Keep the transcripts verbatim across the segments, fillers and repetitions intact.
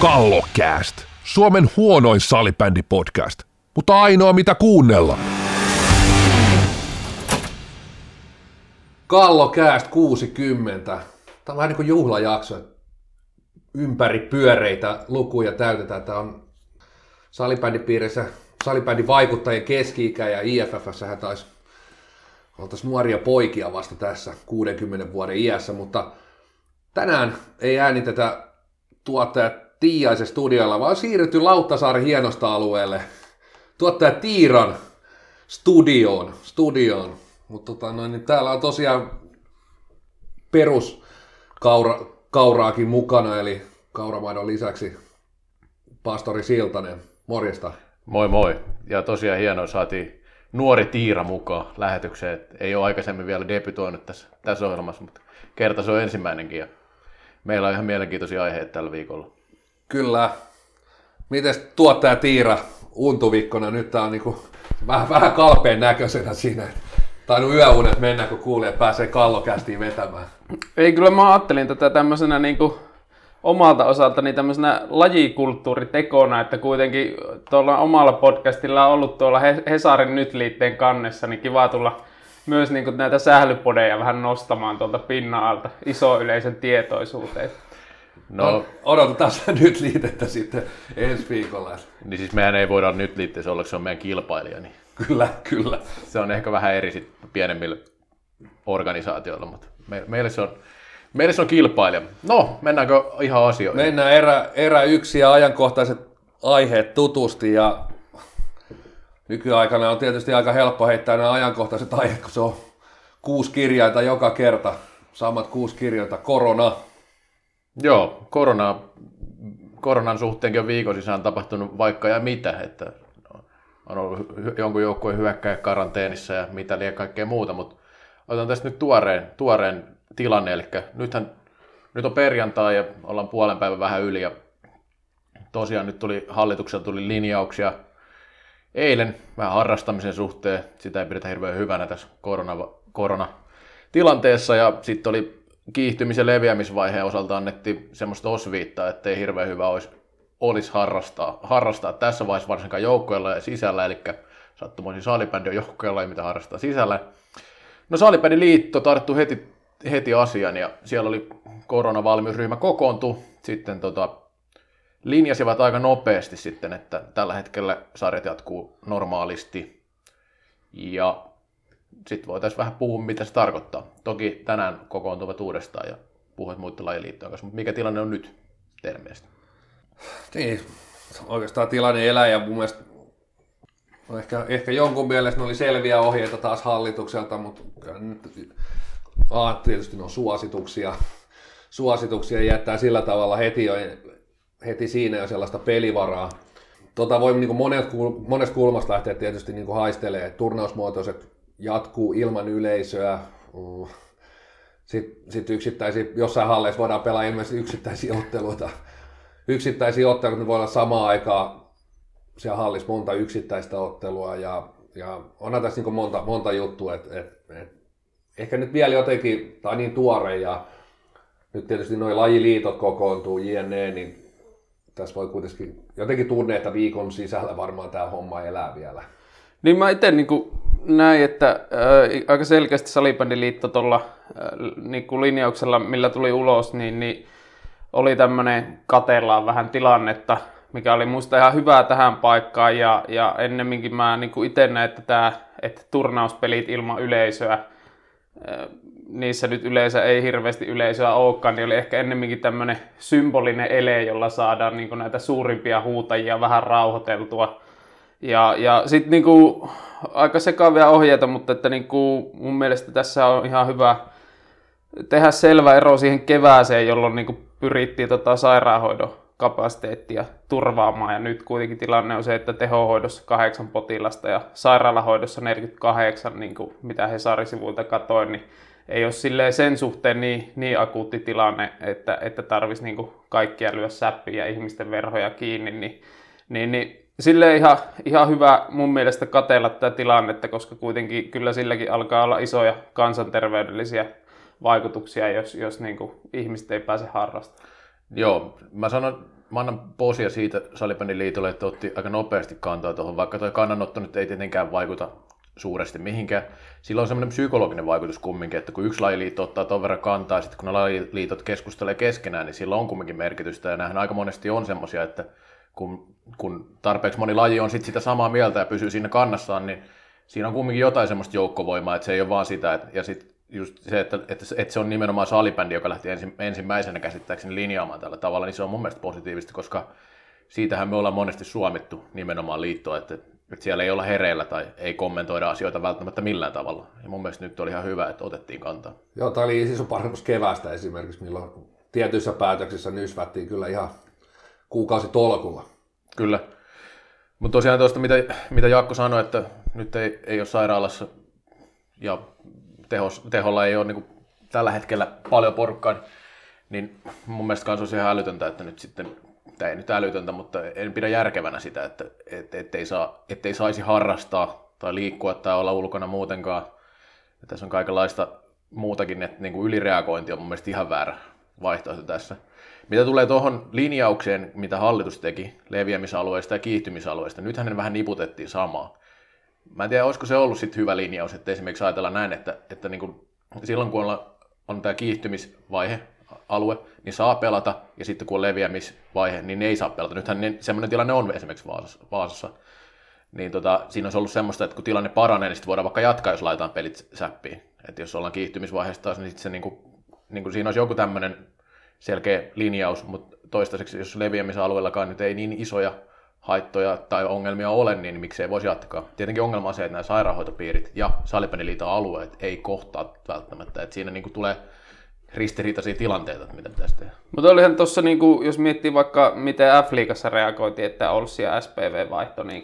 Kallokäst, Suomen huonoin salibändipodcast, mutta ainoa mitä kuunnella. Kallokäst kuusikymmentä. Tämä on vähän niin kuin juhlajakso. Ympäri pyöreitä lukuja täytetään. Tämä on salibändipiirissä salibändivaikuttajien keski-ikä ja I F F:ssähän taisi oltaisiin nuoria poikia vasta tässä kuudenkymmenen vuoden iässä, mutta tänään ei äänitetä tuottaja Tiiraisen studiolla, vaan siirrytty Lauttasaaren hienosta alueelle tuottaja Tiiran studioon. studioon. Mutta tota, no, niin täällä on tosiaan peruskauraakin mukana, eli kauramaidon lisäksi pastori Siltanen. Morjesta. Moi moi. Ja tosiaan hienoa, saatiin nuori Tiira mukaan lähetykseen. Et ei ole aikaisemmin vielä debytoinut tässä, tässä ohjelmassa, mutta kerta se on ensimmäinenkin. Ja meillä on ihan mielenkiintoisia aiheita tällä viikolla. Kyllä. Mites tuottaja Tiira untuvikkona? Nyt tää on niinku vähän, vähän kalpeen näköisenä siinä. Tainnut yöunet mennä, kun kuulee, että pääsee Kallokästiin vetämään. Ei, kyllä mä ajattelin tätä tämmöisenä niinku omalta osaltani tämmöisenä lajikulttuuritekona, että kuitenkin tuolla omalla podcastilla on ollut tuolla Hesarin Nyt-liitteen kannessa, niin kiva tulla myös niin kuin näitä sählypodeja vähän nostamaan tuolta pinna-alta iso yleisen tietoisuuteen. No, no odotetaan sitä Nyt-liitettä sitten ensi viikolla. Niin siis mehän ei voida Nyt-liitteessä olla, se on meidän kilpailija. Niin. Kyllä, kyllä. Se on ehkä vähän eri sitten pienemmillä organisaatioilla, mutta me, meillä se on... Meillä se on kilpailija. No, mennäänkö ihan asioihin? Mennään erä, erä yksi ja ajankohtaiset aiheet tutusti. Ja nykyaikana on tietysti aika helppo heittää nämä ajankohtaiset aiheet, kun se on kuusi kirjainta joka kerta. Samat kuusi kirjainta. Korona. Joo, korona, koronan suhteenkin on viikon sisään tapahtunut vaikka ja mitä. Että on ollut jonkun joukkueen hyökkääjä karanteenissa ja mitä liian kaikkea muuta. Mutta otan tästä nyt tuoreen... tuoreen tilanne, eli nythän, nyt on perjantai ja ollaan puolen päivän vähän yli ja tosiaan nyt tuli hallitukselta tuli linjauksia eilen vähän harrastamisen suhteen, sitä ei pidetä hirveän hyvänä tässä korona, koronatilanteessa ja sitten oli kiihtymisen leviämisvaiheen osalta annettiin semmoista osviittaa, ettei hirveän hyvä olisi, olisi harrastaa, harrastaa tässä vaiheessa varsinkaan joukkoilla ja sisällä, eli sattumoisin salibändi on joukkoilla ja mitä harrastaa sisällä. No Salibändiliitto tarttu heti heti asian ja siellä oli koronavalmiusryhmä kokoontu, sitten tota, linjasivat aika nopeasti sitten, että tällä hetkellä sarjat jatkuu normaalisti ja sitten voitaisiin vähän puhua, mitä se tarkoittaa. Toki tänään kokoontuvat uudestaan ja puhuvat muiden lajiliittojen kanssa, mutta mikä tilanne on nyt teidän mielestä? Niin, oikeastaan tilanne elää ja mun mielestä no ehkä, ehkä jonkun mielestä oli selviä ohjeita taas hallitukselta, mutta nyt... Ah, tietysti ne on suosituksia. Suosituksia jättää sillä tavalla heti, jo, heti siinä jo sellaista pelivaraa. Tota voi niin kuin monesta kulmasta lähteä tietysti niin kuin haistelee, että turnausmuotoiset jatkuu ilman yleisöä. Sitten, sitten yksittäisiä, jossain halleissa voidaan pelaa ilmeisesti yksittäisiä otteluita. Yksittäisiä otteluita voi olla samaan aikaan siellä hallissa monta yksittäistä ottelua. Ja, ja onhan tässä niin kuin monta, monta juttua, että et, et, ehkä nyt vielä jotenkin, tai niin tuore, ja nyt tietysti nuo lajiliitot kokoontuu, jne, niin tässä voi kuitenkin jotenkin tunne, että viikon sisällä varmaan tämä homma elää vielä. Niin mä itse niin näin, että äh, aika selkeästi Salibändiliitto tuolla äh, niin linjauksella, millä tuli ulos, niin, niin oli tämmöinen katellaan vähän tilannetta, mikä oli musta ihan hyvää tähän paikkaan, ja, ja ennemminkin mä niin itse näin, että, tämä, että turnauspelit ilman yleisöä, niissä nyt yleensä ei hirveästi yleisöä olekaan, niin oli ehkä ennemminkin tämmöinen symbolinen ele, jolla saadaan niin kuin näitä suurimpia huutajia vähän rauhoiteltua. Ja, ja sitten niin kuin aika sekavia ohjeita, mutta että niin kuin mun mielestä tässä on ihan hyvä tehdä selvä ero siihen kevääseen, jolloin niin kuin pyrittiin tota sairaanhoidon kapasiteettia turvaamaan. Ja nyt kuitenkin tilanne on se, että tehohoidossa kahdeksan potilasta ja sairaalahoidossa neljäkymmentäkahdeksan, niin kuin mitä Hesari-sivuilta katsoin, niin ei ole sen suhteen niin, niin akuutti tilanne, että, että tarvitsisi niin kaikkia lyö säppiä ja ihmisten verhoja kiinni. Niin, niin, niin silleen ihan, ihan hyvä mun mielestä katella tätä tilannetta, koska kuitenkin kyllä silläkin alkaa olla isoja kansanterveydellisiä vaikutuksia, jos, jos niin kuin ihmiset ei pääse harrastamaan. Joo, mä sanon mä annan posia siitä Salibandiliitolle, että otti aika nopeasti kantaa tuohon, vaikka tuo kannanotto nyt ei tietenkään vaikuta suuresti mihinkään. Sillä on semmoinen psykologinen vaikutus kumminkin, että kun yksi lajiliitto ottaa ton verran kantaa, sitten kun ne lajiliitot keskustelee keskenään, niin sillä on kumminkin merkitystä, ja näähän aika monesti on semmoisia, että kun, kun tarpeeksi moni laji on sit sitä samaa mieltä ja pysyy siinä kannassaan, niin siinä on kumminkin jotain semmoista joukkovoimaa, että se ei ole vaan sitä, että, ja sitten just se, että, että, että se on nimenomaan salibändi, joka lähti ensimmäisenä käsittääkseni linjaamaan tällä tavalla, niin se on mun mielestä positiivista, koska siitähän me ollaan monesti suomittu nimenomaan liittoa, että, että siellä ei olla hereillä tai ei kommentoida asioita välttämättä millään tavalla. Ja mun mielestä nyt oli ihan hyvä, että otettiin kantaa. Joo, tämä oli iso parannus keväästä esimerkiksi, milloin tietyissä päätöksissä nysvättiin kyllä ihan kuukausitolkulla. Kyllä. Mutta tosiaan tuosta, mitä, mitä Jaakko sanoi, että nyt ei, ei ole sairaalassa ja tehos, teholla ei ole niin kuin tällä hetkellä paljon porukkaa, niin mun mielestä kanssa olisi ihan älytöntä, että nyt sitten, tai ei nyt älytöntä, mutta en pidä järkevänä sitä, että et, ettei, saa, ettei saisi harrastaa tai liikkua tai olla ulkona muutenkaan. Ja tässä on kaikenlaista muutakin, että niin kuin ylireagointi on mun mielestä ihan väärä vaihtoehto tässä. Mitä tulee tuohon linjaukseen, mitä hallitus teki leviämisalueista ja kiihtymisalueista, nythän ne vähän niputettiin samaa. Mä en tiedä, olisiko se ollut sitten hyvä linjaus, että esimerkiksi ajatellaan näin, että, että niin kun silloin kun on, on tämä kiihtymisvaihe, alue, niin saa pelata, ja sitten kun on leviämisvaihe, niin ne ei saa pelata. Nythän ne, sellainen tilanne on esimerkiksi Vaasassa. Vaasassa. Niin tota, siinä olisi ollut semmoista, että kun tilanne paranee, niin sitten voidaan vaikka jatkaa, jos laitetaan pelit säppiin. Että jos ollaan kiihtymisvaiheessa taas, niin, sit se, niin, kun, niin kun siinä olisi joku tämmöinen selkeä linjaus, mutta toistaiseksi, jos leviämisalueellakaan nyt ei niin isoja haittoja tai ongelmia ole, niin miksei voisi jatkaa. Tietenkin ongelma on se, että nämä sairaanhoitopiirit ja Salibandiliiton alueet ei kohtaa välttämättä. Että siinä niin kun tulee ristiriitaisia tilanteita, että mitä pitäisi tehdä. Mutta olihan tuossa, niin jos miettii vaikka miten F-liigassa reagoitiin, että Olssi ja S P V vaihto niin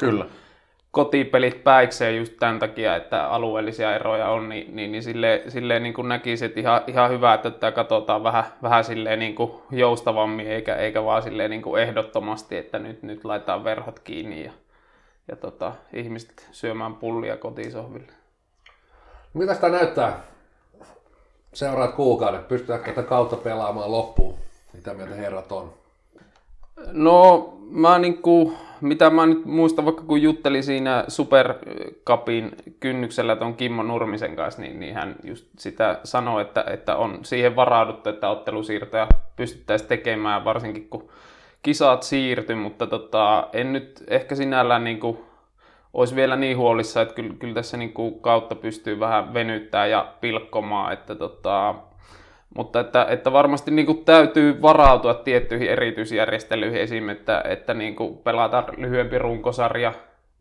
kotipelit päikseen just tämän takia, että alueellisia eroja on, niin, niin, niin silleen, silleen niin näkisi, että ihan, ihan hyvä, että tätä katsotaan vähän, vähän silleen niin joustavammin, eikä, eikä vaan silleen niin ehdottomasti, että nyt, nyt laitetaan verhot kiinni ja, ja tota, ihmiset syömään pullia kotisohville. Mitä sitä näyttää? Seuraat kuukaudet, pystytäänkö tätä kautta pelaamaan loppuun? Mitä mieltä herrat on? No, mä niinku, mitä mä nyt muistan, vaikka kun juttelin siinä Supercupin kynnyksellä ton Kimmo Nurmisen kanssa, niin, niin hän just sitä sanoi, että, että on siihen varauduttu, että ottelusiirtoja pystyttäisiin tekemään, varsinkin kun kisat siirtyi, mutta tota, en nyt ehkä sinällään niinku olisi vielä niin huolissa, että kyllä, kyllä tässä niin kuin kautta pystyy vähän venyttämään ja pilkkomaan, että tota, mutta että, että varmasti niin kuin täytyy varautua tiettyihin erityisjärjestelyihin, esim. että, että niin kuin pelata lyhyempi runkosarja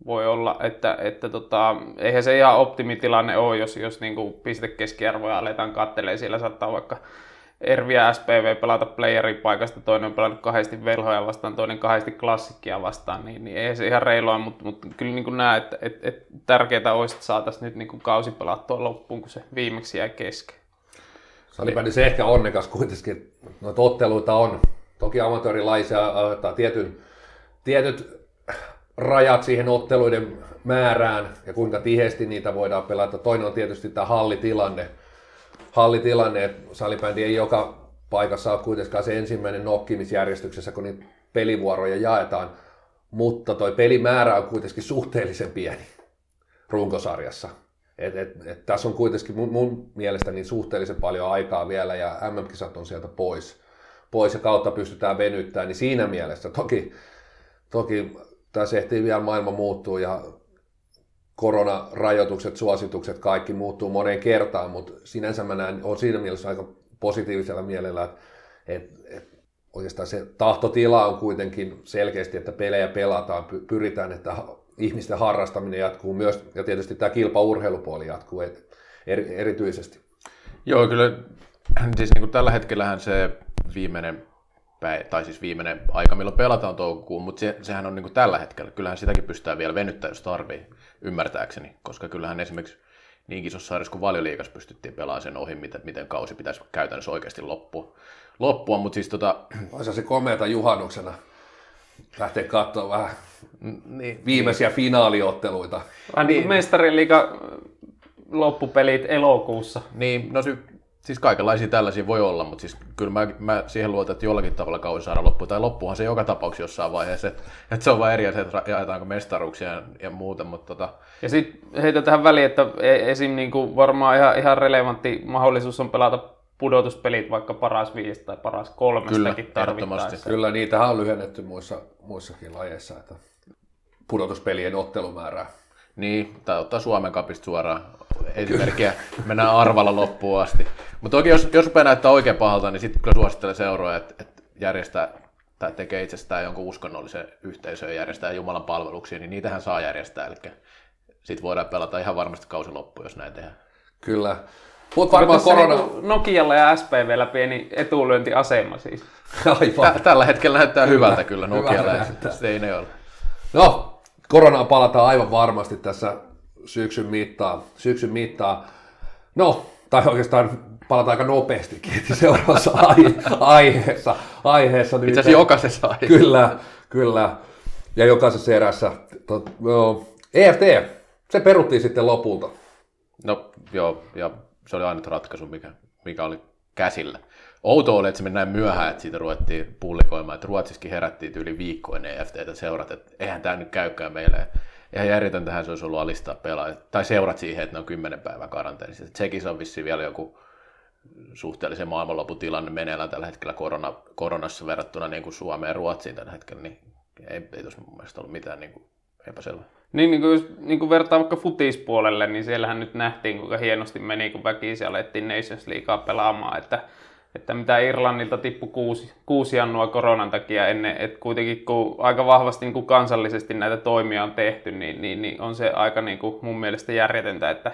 voi olla, että, että tota, eihän se ihan optimitilanne ole, jos, jos niin kuin pistekeskiarvoja aletaan katselemaan, siellä saattaa vaikka Ervi ja S P V pelata playerin paikasta, toinen on pelannut kahdesti velhoja vastaan, toinen kahdesti klassikkia vastaan, niin, niin ei se ihan reilua, mutta, mutta kyllä niin kuin näen, että et, et tärkeää olisi, että saataisiin nyt niin kuin kausi pelattua loppuun, kun se viimeksi jäi kesken. Salibändi se ehkä onnekas kuitenkin, noita otteluita on. Toki amatöörilaisia aiheuttaa tietyn, tietyt rajat siihen otteluiden määrään ja kuinka tiheesti niitä voidaan pelata. Toinen on tietysti tämä hallitilanne. Hallitilanne, että salibändi ei joka paikassa ole kuitenkaan se ensimmäinen nokkimisjärjestyksessä, kun niitä pelivuoroja jaetaan, mutta toi pelimäärä on kuitenkin suhteellisen pieni runkosarjassa. Et, et, et tässä on kuitenkin mun, mun mielestäni suhteellisen paljon aikaa vielä ja M M-kisat on sieltä pois, pois ja kautta pystytään venyttämään, niin siinä mielessä toki, toki tässä ehtii vielä maailma muuttuu ja koronarajoitukset, suositukset, kaikki muuttuu moneen kertaan, mutta sinänsä mä näen, on siinä mielessä aika positiivisella mielellä, että et, et oikeastaan se tahtotila on kuitenkin selkeästi, että pelejä pelataan, pyritään, että ihmisten harrastaminen jatkuu myös, ja tietysti tämä kilpaurheilupuoli jatkuu et, er, erityisesti. Joo, kyllä siis niin kuin tällä hetkellähän se viimeinen päivä, tai siis viimeinen aika, milloin pelataan toukokuun, mutta se, sehän on niin kuin tällä hetkellä. Kyllähän sitäkin pystytään vielä venyttämään, jos tarvii. Ymmärtääkseni, koska kyllähän esimerkiksi niin isossa sarjassa kuin Valioliigassa pystyttiin pelaamaan sen ohi, miten, miten kausi pitäisi käytännössä oikeasti loppua. loppua mutta siis tota... Olisi se komeata juhannuksena lähteä katsoa vähän niin, viimeisiä niin. finaaliotteluita. Niin. Mestariliigan loppupelit elokuussa. Niin, no sy- Siis kaikenlaisia tällaisia voi olla, mutta siis kyllä mä, mä siihen luotan, että jollakin tavalla kausi saada loppuun. Tai loppuhan se joka tapauksessa jossain vaiheessa, että et se on vaan eri asia, että jaetaanko mestaruuksia ja, ja muuta. Mutta tota. Ja sitten heitä tähän väliin, että esim. Niin kuin varmaan ihan, ihan relevantti mahdollisuus on pelata pudotuspelit vaikka paras viisi tai paras kolmestakin tarvittaessa. Kyllä, niitähän on lyhennetty muissa, muissakin lajeissa, että pudotuspelien ottelumäärää. Niin, tai ottaa Suomen kapista suoraan esimerkkiä, mennään arvalla loppuun asti. Mutta toki jos, jos rupeaa näyttää oikein pahalta, niin sitten kyllä suosittelen seuroja, että et järjestää tai tekee itsestään jonkun uskonnollisen yhteisön ja järjestää Jumalan palveluksia, niin niitähän saa järjestää. Eli sitten voidaan pelata ihan varmasti kausi loppuun, jos näin tehdään. Kyllä. Mutta varmaan korona... Niin Nokialla ja S P V:llä pieni etulyöntiasema siis. Aivan. Tällä hetkellä näyttää hyvältä hyvä, kyllä Nokialla hyvä, ja Seinäjoella. No. Koronaan palataan aivan varmasti tässä syksyn mittaan. Syksyn mittaan. No, tai oikeastaan palataan aika nopeastikin seuraavassa aiheessa. aiheessa Itse asiassa jokaisessa aiheessa. Kyllä, kyllä. Ja jokaisessa erässä. E F T, se peruttiin sitten lopulta. No joo, ja se oli ainut ratkaisu, mikä, mikä oli käsillä. Outoa oli, että se meni näin myöhään, että siitä ruvettiin publikoimaan, että Ruotsissakin herättiin yli viikkoinen E F T:tä seurat, että eihän tämä nyt käykään meille. Ihan järjetön tähän se olisi ollut alistaa pelaajia, tai seurat siihen, että ne on kymmenen päivää karanteenissa. Tsekissä on vissiin vielä joku suhteellisen maailmanloputilanne meneillään tällä hetkellä korona, koronassa verrattuna niin kuin Suomeen ja Ruotsiin tällä hetkellä, niin ei, ei tuossa mun mielestä ollut mitään niin kuin epäselvää. Niin, niin kuin jos niin kuin vertaa vaikka futispuolelle, niin siellähän nyt nähtiin, kuinka hienosti meni, kun väkisin alettiin Nations Leaguea pelaamaan, että että mitä Irlannilta tippui kuusi, kuusi jannua koronan takia ennen, että kuitenkin kun aika vahvasti niin kuin kansallisesti näitä toimia on tehty, niin, niin, niin on se aika niin kuin mun mielestä järjetöntä, että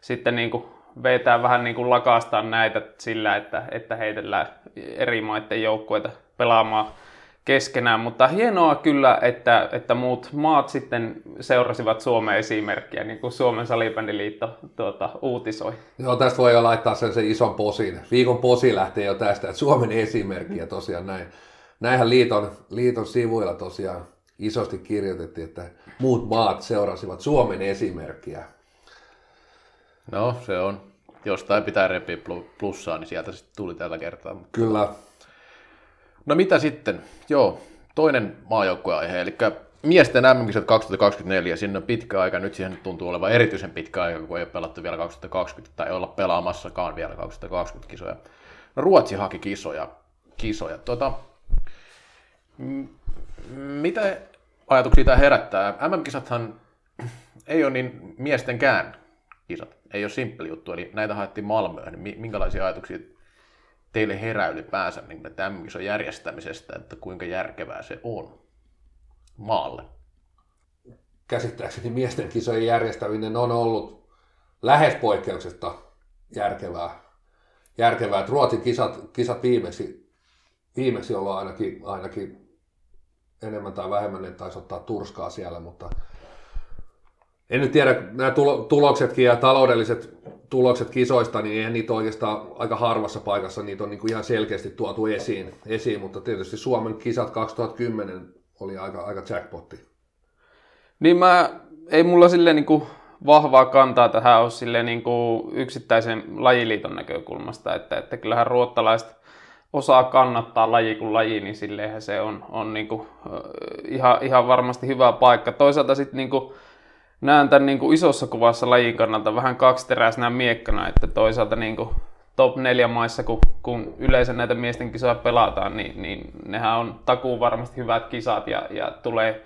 sitten niin kuin vetää vähän niin kuin lakastaan näitä sillä, että, että heitellään eri maiden joukkueita pelaamaan keskenään, mutta hienoa kyllä, että, että muut maat sitten seurasivat Suomen esimerkkiä, niin kuin Suomen Salibandyliitto tuota, uutisoi. Joo, tästä voi jo laittaa sen, sen ison posin. Viikon posi lähtee jo tästä, että Suomen esimerkkiä tosiaan näin. Näinhän liiton, liiton sivuilla tosiaan isosti kirjoitettiin, että muut maat seurasivat Suomen esimerkkiä. No, se on. Jostain pitää repiä plussaa, niin sieltä sitten tuli tällä kertaa. Kyllä. No mitä sitten? Joo, toinen maajoukkueaihe, eli miesten M M-kisat kaksituhattakaksikymmentäneljä, sinne on pitkä aika, nyt siihen tuntuu olevan erityisen pitkä aika, kun ei ole pelattu vielä kaksituhattakaksikymmentä tai ei olla pelaamassakaan vielä kaksituhattakaksikymmentä kisoja. No Ruotsi haki kisoja. kisoja. Tuota, m- mitä ajatuksia tämä herättää? M M-kisathan ei ole niin miestenkään kisat, ei ole simppeli juttu, eli näitä haettiin Malmöön, niin minkälaisia ajatuksia teille herää ylipäänsä niin tämän ison järjestämisestä, että kuinka järkevää se on maalle? Käsittääkseni miesten kisojen järjestäminen on ollut lähes poikkeuksetta järkevää. järkevää. Että Ruotsin kisat, kisat viimeksi, viimeksi ollaan ainakin, ainakin enemmän tai vähemmän, ne taisi ottaa turskaa siellä, mutta en nyt tiedä, nämä tuloksetkin ja taloudelliset tulokset kisoista, niin eihän niitä oikeastaan aika harvassa paikassa, niitä on niin kuin ihan selkeästi tuotu esiin, esiin, mutta tietysti Suomen kisat kaksituhattakymmenen oli aika, aika jackpotti. Niin mä, ei mulla silleen niin kuin vahvaa kantaa tähän ole silleen niin kuin yksittäisen lajiliiton näkökulmasta, että, että kyllähän ruottalaiset osaa kannattaa laji kuin laji, niin silleenhän se on, on niin kuin ihan, ihan varmasti hyvä paikka. Toisaalta sitten niin kuin näen tämän niin kuin isossa kuvassa lajin kannalta vähän kaksiteräisenä miekkana, että toisaalta niin kuin top neljä maissa, kun, kun yleensä näitä miesten kisoja pelataan, niin, niin nehän on takuu varmasti hyvät kisat ja, ja tulee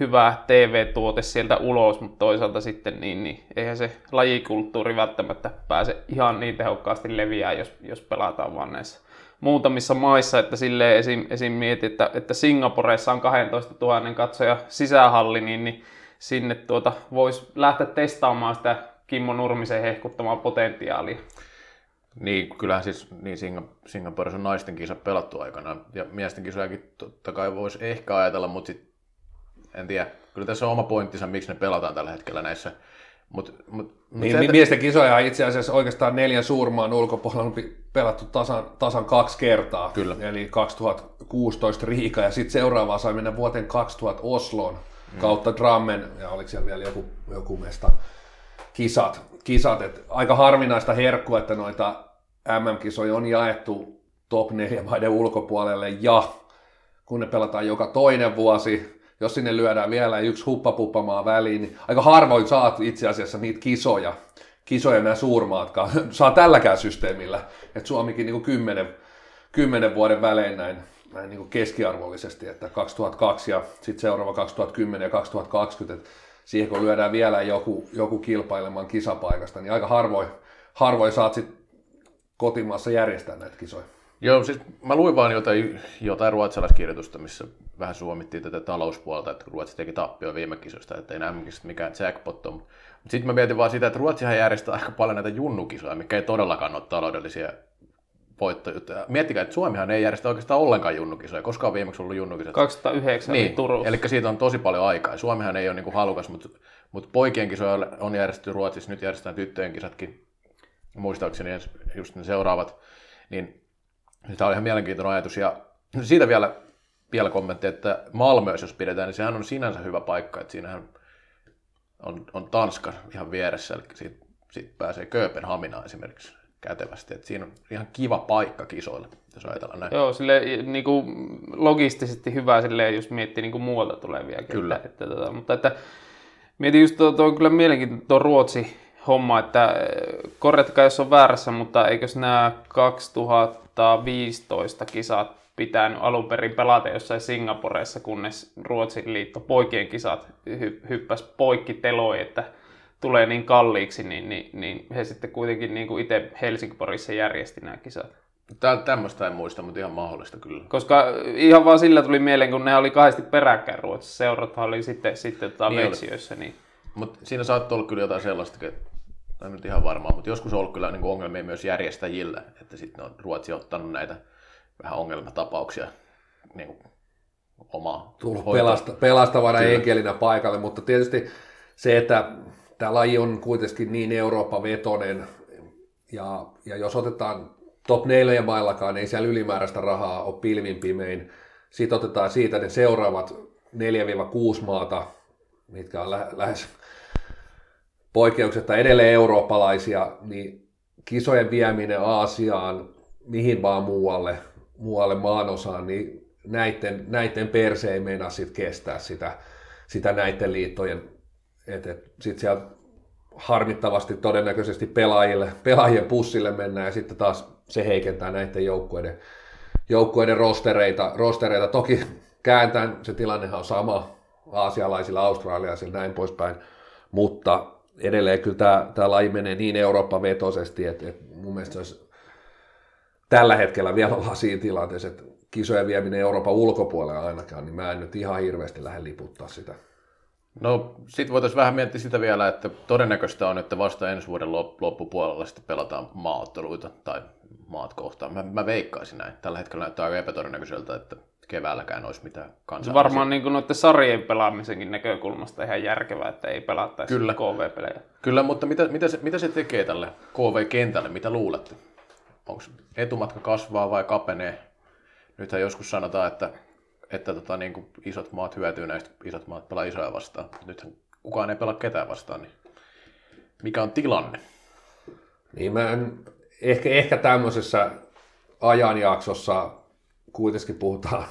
hyvä T V-tuote sieltä ulos, mutta toisaalta sitten niin, niin eihän se lajikulttuuri välttämättä pääse ihan niin tehokkaasti leviää, jos, jos pelataan vaan näissä muutamissa maissa, että silleen esim, esim mieti, että, että Singaporessa on kaksitoistatuhatta katsoja sisähalli, niin, niin sinne tuota, voisi lähteä testaamaan sitä Kimmo Nurmisen hehkuttamaa potentiaalia. Niin, kyllähän siis niin Singaporessa on naisten kisa pelattu aikanaan, ja miesten kisojakin totta kai voisi ehkä ajatella, mutta sit, en tiedä, kyllä tässä on oma pointtinsa, miksi ne pelataan tällä hetkellä näissä. Mut, mut, niin, se, että... Miesten kisoja on itse asiassa oikeastaan neljän suurmaan ulkopuolella on pelattu tasan, tasan kaksi kertaa, kyllä. Eli kaksituhattakuusitoista Riika, ja sitten seuraavaan sai mennä vuoteen kaksituhatta Osloon. Kautta Drammen, ja oliko siellä vielä joku, joku mesta kisat, kisat. Et aika harvinaista herkkua, että noita M M-kisoja on jaettu top neljä maiden ulkopuolelle, ja kun ne pelataan joka toinen vuosi, jos sinne lyödään vielä yksi huppapuppamaa väliin, niin aika harvoin saat itse asiassa niitä kisoja, kisoja nämä suurmaatkaan, saa tälläkään systeemillä, että Suomikin niin kuin kymmenen, kymmenen vuoden välein näin, näin niin kuin keskiarvollisesti, että kaksituhattakaksi ja sitten seuraava kaksituhattakymmenen ja kaksituhattakaksikymmentä, että siihen kun lyödään vielä joku, joku kilpailemaan kisapaikasta, niin aika harvoin, harvoin saat sit kotimaassa järjestää näitä kisoja. Joo, siis mä luin vaan jotain, jotain ruotsalaiskirjoitusta, missä vähän suomittiin tätä talouspuolta, että Ruotsi teki tappio viime kisoista, että ei nämä mikään jackpot on. Mutta sitten mä mietin vaan sitä, että Ruotsihan järjestää aika paljon näitä junnukisoja, mikä ei todellakaan ole taloudellisia voittojuttuja. Miettikää, että Suomihan ei järjestä oikeastaan ollenkaan junnukisoja, koska on viimeksi ollut junnukisat. kaksituhattayhdeksän niin, Turussa. Eli siitä on tosi paljon aikaa. Suomihan ei ole niinku halukas, mutta, mutta poikien kisoja on järjestetty Ruotsissa, nyt järjestetään tyttöjen kisatkin, muistaakseni just ne seuraavat, niin tämä oli ihan mielenkiintoinen ajatus, ja siitä vielä, vielä kommentti, että Malmössä jos pidetään, niin sehän on sinänsä hyvä paikka, että siinähän on, on Tanska ihan vieressä, eli siitä, siitä pääsee Kööpenhaminaan esimerkiksi kätevästi, että siinä on ihan kiva paikka kisoille, jos ajatellaan näin. Joo, silleen, niin kuin logistisesti hyvä, silleen, jos miettii niin kuin muualta tulevia. Kyllä. Että, että, tota, mutta että, mietin just tuo, tuo kyllä mielenkiintoinen tuo Ruotsi homma, että korjatkaa jos on väärässä, mutta eikös nämä kaksituhattaviisitoista kisat pitänyt alun perin pelata jossain Singaporessa, kunnes Ruotsin liitto poikien kisat hyppäsi poikki teloi, että tulee niin kalliiksi, niin, niin, niin he sitten kuitenkin niin kuin itse Helsingborissa järjesti nämä kisat. Tää, tämmöistä en muista, mutta ihan mahdollista kyllä. Koska ihan vaan sillä tuli mieleen, kun ne oli kahdesti peräkkäin Ruotsissa, seurathan oli sitten, sitten tota niin Veitsiöissä. Niin. Mutta siinä saattoi olla kyllä jotain sellaista, en nyt ihan varmaan, mutta joskus on ollut kyllä niin kuin ongelmia myös järjestäjillä, että sitten on Ruotsi ottanut näitä vähän ongelmatapauksia niin kuin omaa pelasta, pelastavana kyllä enkelinä paikalle, mutta tietysti se, että tämä laji on kuitenkin niin Eurooppa-vetoinen, ja, ja jos otetaan top neljä maillakaan, ei siellä ylimääräistä rahaa ole pilvin pimein. Sitten otetaan siitä ne seuraavat neljä kuusi maata, mitkä on lä- lähes poikkeuksetta edelleen eurooppalaisia, niin kisojen vieminen Aasiaan, mihin vaan muualle, muualle maanosaan, niin näiden, näiden perse ei meinaa sit kestää sitä, sitä näiden liittojen. Sitten sieltä harmittavasti todennäköisesti pelaajille, pelaajien pussille mennään, ja sitten taas se heikentää näiden joukkueiden, joukkueiden rostereita, rostereita. Toki kääntäen se tilannehan on sama aasialaisilla, australialaisilla, näin poispäin, mutta edelleen kyllä tämä, tämä laji menee niin Eurooppa-vetoisesti, että, että mun mielestä se olisi, tällä hetkellä vielä ollaan siinä tilanteessa, että kisojen vieminen Euroopan ulkopuolelle ainakaan, niin mä en nyt ihan hirveästi lähde liputtaa sitä. No sit voitaisiin vähän miettiä sitä vielä, että todennäköistä on, että vasta ensi vuoden loppupuolella sitten pelataan maaotteluita tai maat kohtaan. Mä, mä veikkaisin näin. Tällä hetkellä näyttää aika epätodennäköiseltä, että keväälläkään olisi mitään kansainvälisiä. Varmaan niin kuin noiden sarjien pelaamisenkin näkökulmasta ihan järkevää, että ei pelattaisi Kyllä. K V-pelejä. Kyllä, mutta mitä, mitä, se, mitä se tekee tälle K V-kentälle? Mitä luulette? Onko etumatka kasvaa vai kapenee? Nythän joskus sanotaan, että että tota, niin kuin isot maat hyötyy näistä, isot maat pelaa isoja vastaan. Nythän kukaan ei pelaa ketään vastaan, niin mikä on tilanne? Niin mä en, ehkä, ehkä tämmöisessä ajanjaksossa, kuitenkin puhutaan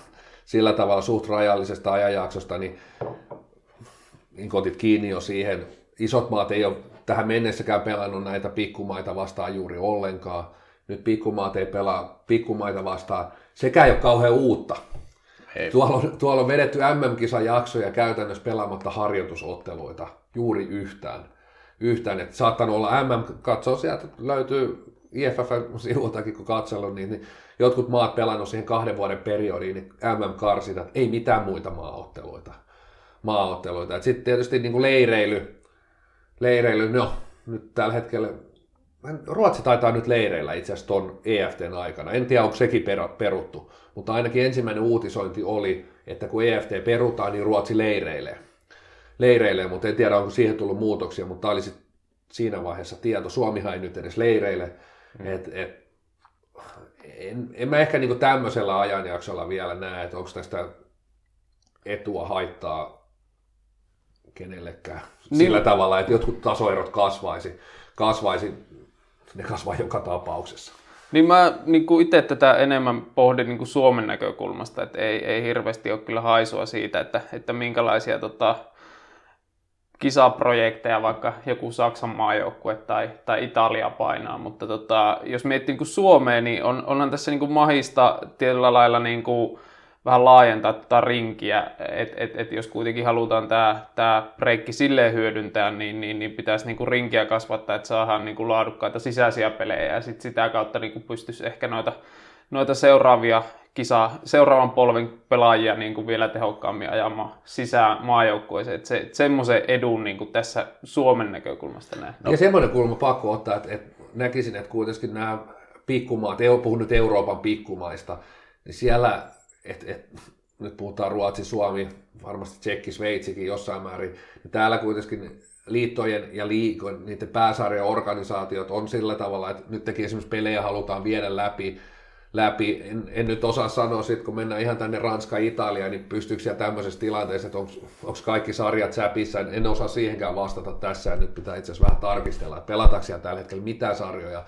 sillä tavalla suht rajallisesta ajanjaksosta, niin, niin otit kiinni jo siihen. Isot maat ei ole tähän mennessäkään pelannut näitä pikkumaita vastaan juuri ollenkaan. Nyt pikkumaat ei pelaa pikkumaita vastaan. Sekä ei ole kauhean uutta. Tuolla on, tuolla on vedetty M M-kisajaksoja käytännössä pelaamatta harjoitusotteluita juuri yhtään. yhtään. Et saattanut olla M M-katsoa, sieltä löytyy I F F-sivultakin kun katsellut, niin, niin jotkut maat pelannut siihen kahden vuoden periodiin, niin M M-karsitat, ei mitään muita maaotteluita. maaotteluita. Sitten tietysti niin kuin leireily, leireily, no nyt tällä hetkellä, Ruotsi taitaa nyt leireillä itse asiassa ton E F T:n aikana. En tiedä, onko sekin peruttu, mutta ainakin ensimmäinen uutisointi oli, että kun E F T perutaan, niin Ruotsi leireilee. Leireilee, mutta en tiedä, onko siihen tullut muutoksia, mutta tämä oli sit siinä vaiheessa tieto. Suomihan ei nyt edes leireile. Mm. Et, et, en, en mä ehkä niinku tämmöisellä ajanjaksolla vielä näe, että onko tästä etua haittaa kenellekään niin sillä tavalla, että jotkut tasoerot kasvaisi. kasvaisi. Ne kasvaa joka tapauksessa. Niin mä niin kuin itse tätä enemmän pohdin niin kuin Suomen näkökulmasta, että ei, ei hirveästi ole kyllä haisua siitä, että, että minkälaisia tota, kisaprojekteja vaikka joku Saksan maajoukkue tai, tai Italia painaa, mutta tota, jos miettii niin kuin Suomea, niin on, onhan tässä niin kuin mahista tietyllä lailla niin kuin vähän laajentaa tätä rinkiä, että et, et jos kuitenkin halutaan tämä tää breikki silleen hyödyntää, niin, niin, niin pitäisi niinku rinkiä kasvattaa, että saadaan niinku laadukkaita sisäisiä pelejä ja sit sitä kautta niinku pystyisi ehkä noita, noita seuraavia kisa, seuraavan polven pelaajia niinku vielä tehokkaammin ajamaan sisään maajoukkueeseen. Että se, et semmoisen edun niinku tässä Suomen näkökulmasta näin. No. Ja semmoinen kulma pakko ottaa, että et näkisin, että kuitenkin nämä pikkumaat, puhun nyt Euroopan pikkumaista, niin siellä Et, et, nyt puhutaan Ruotsi, Suomi, varmasti Tsekki, Sveitsikin jossain määrin. Täällä kuitenkin liittojen ja liigon, niiden pääsarjaorganisaatiot on sillä tavalla, että nyt tekin esimerkiksi pelejä halutaan viedä läpi. läpi. En, en nyt osaa sanoa, sit, kun mennään ihan tänne Ranska-Italiaan, niin pystyykö siellä tämmöisessä tilanteessa, että onko kaikki sarjat säpissä. En osaa siihenkään vastata tässä, ja nyt pitää itse asiassa vähän tarkistella, että pelataanko siellä tällä hetkellä mitä sarjoja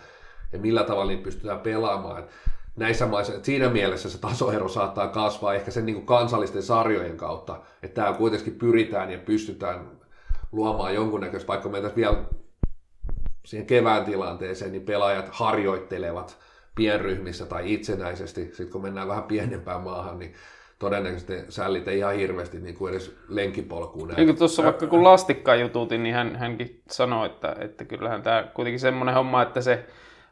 ja millä tavalla niitä pystytään pelaamaan. Näissä maissa, siinä mielessä se tasoero saattaa kasvaa ehkä sen niin kuin kansallisten sarjojen kautta, että täällä kuitenkin pyritään ja pystytään luomaan jonkunnäköistä, vaikka meitä vielä siihen kevään tilanteeseen, niin pelaajat harjoittelevat pienryhmissä tai itsenäisesti. Sitten kun mennään vähän pienempään maahan, niin todennäköisesti sällit ei ihan hirveästi niin kuin edes lenkkipolkuun. Niin kuin tuossa vaikka kun Lastikkaa jututin, niin hän, hänkin sanoi, että, että kyllähän tämä kuitenkin semmoinen homma, että se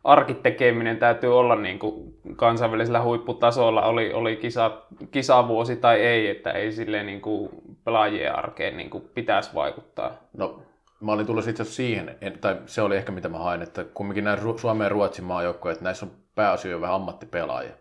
arkitekeminen täytyy olla niin kuin kansainvälisellä huipputasolla, oli, oli kisa, kisavuosi tai ei, että ei silleen niin kuin pelaajien arkeen niin kuin pitäisi vaikuttaa. No, mä olin tullut itse asiassa siihen, tai se oli ehkä mitä mä hain, että kumminkin nämä Suomen ja Ruotsin maajoukkoja, että näissä on pääasioita vähän ammattipelaajia.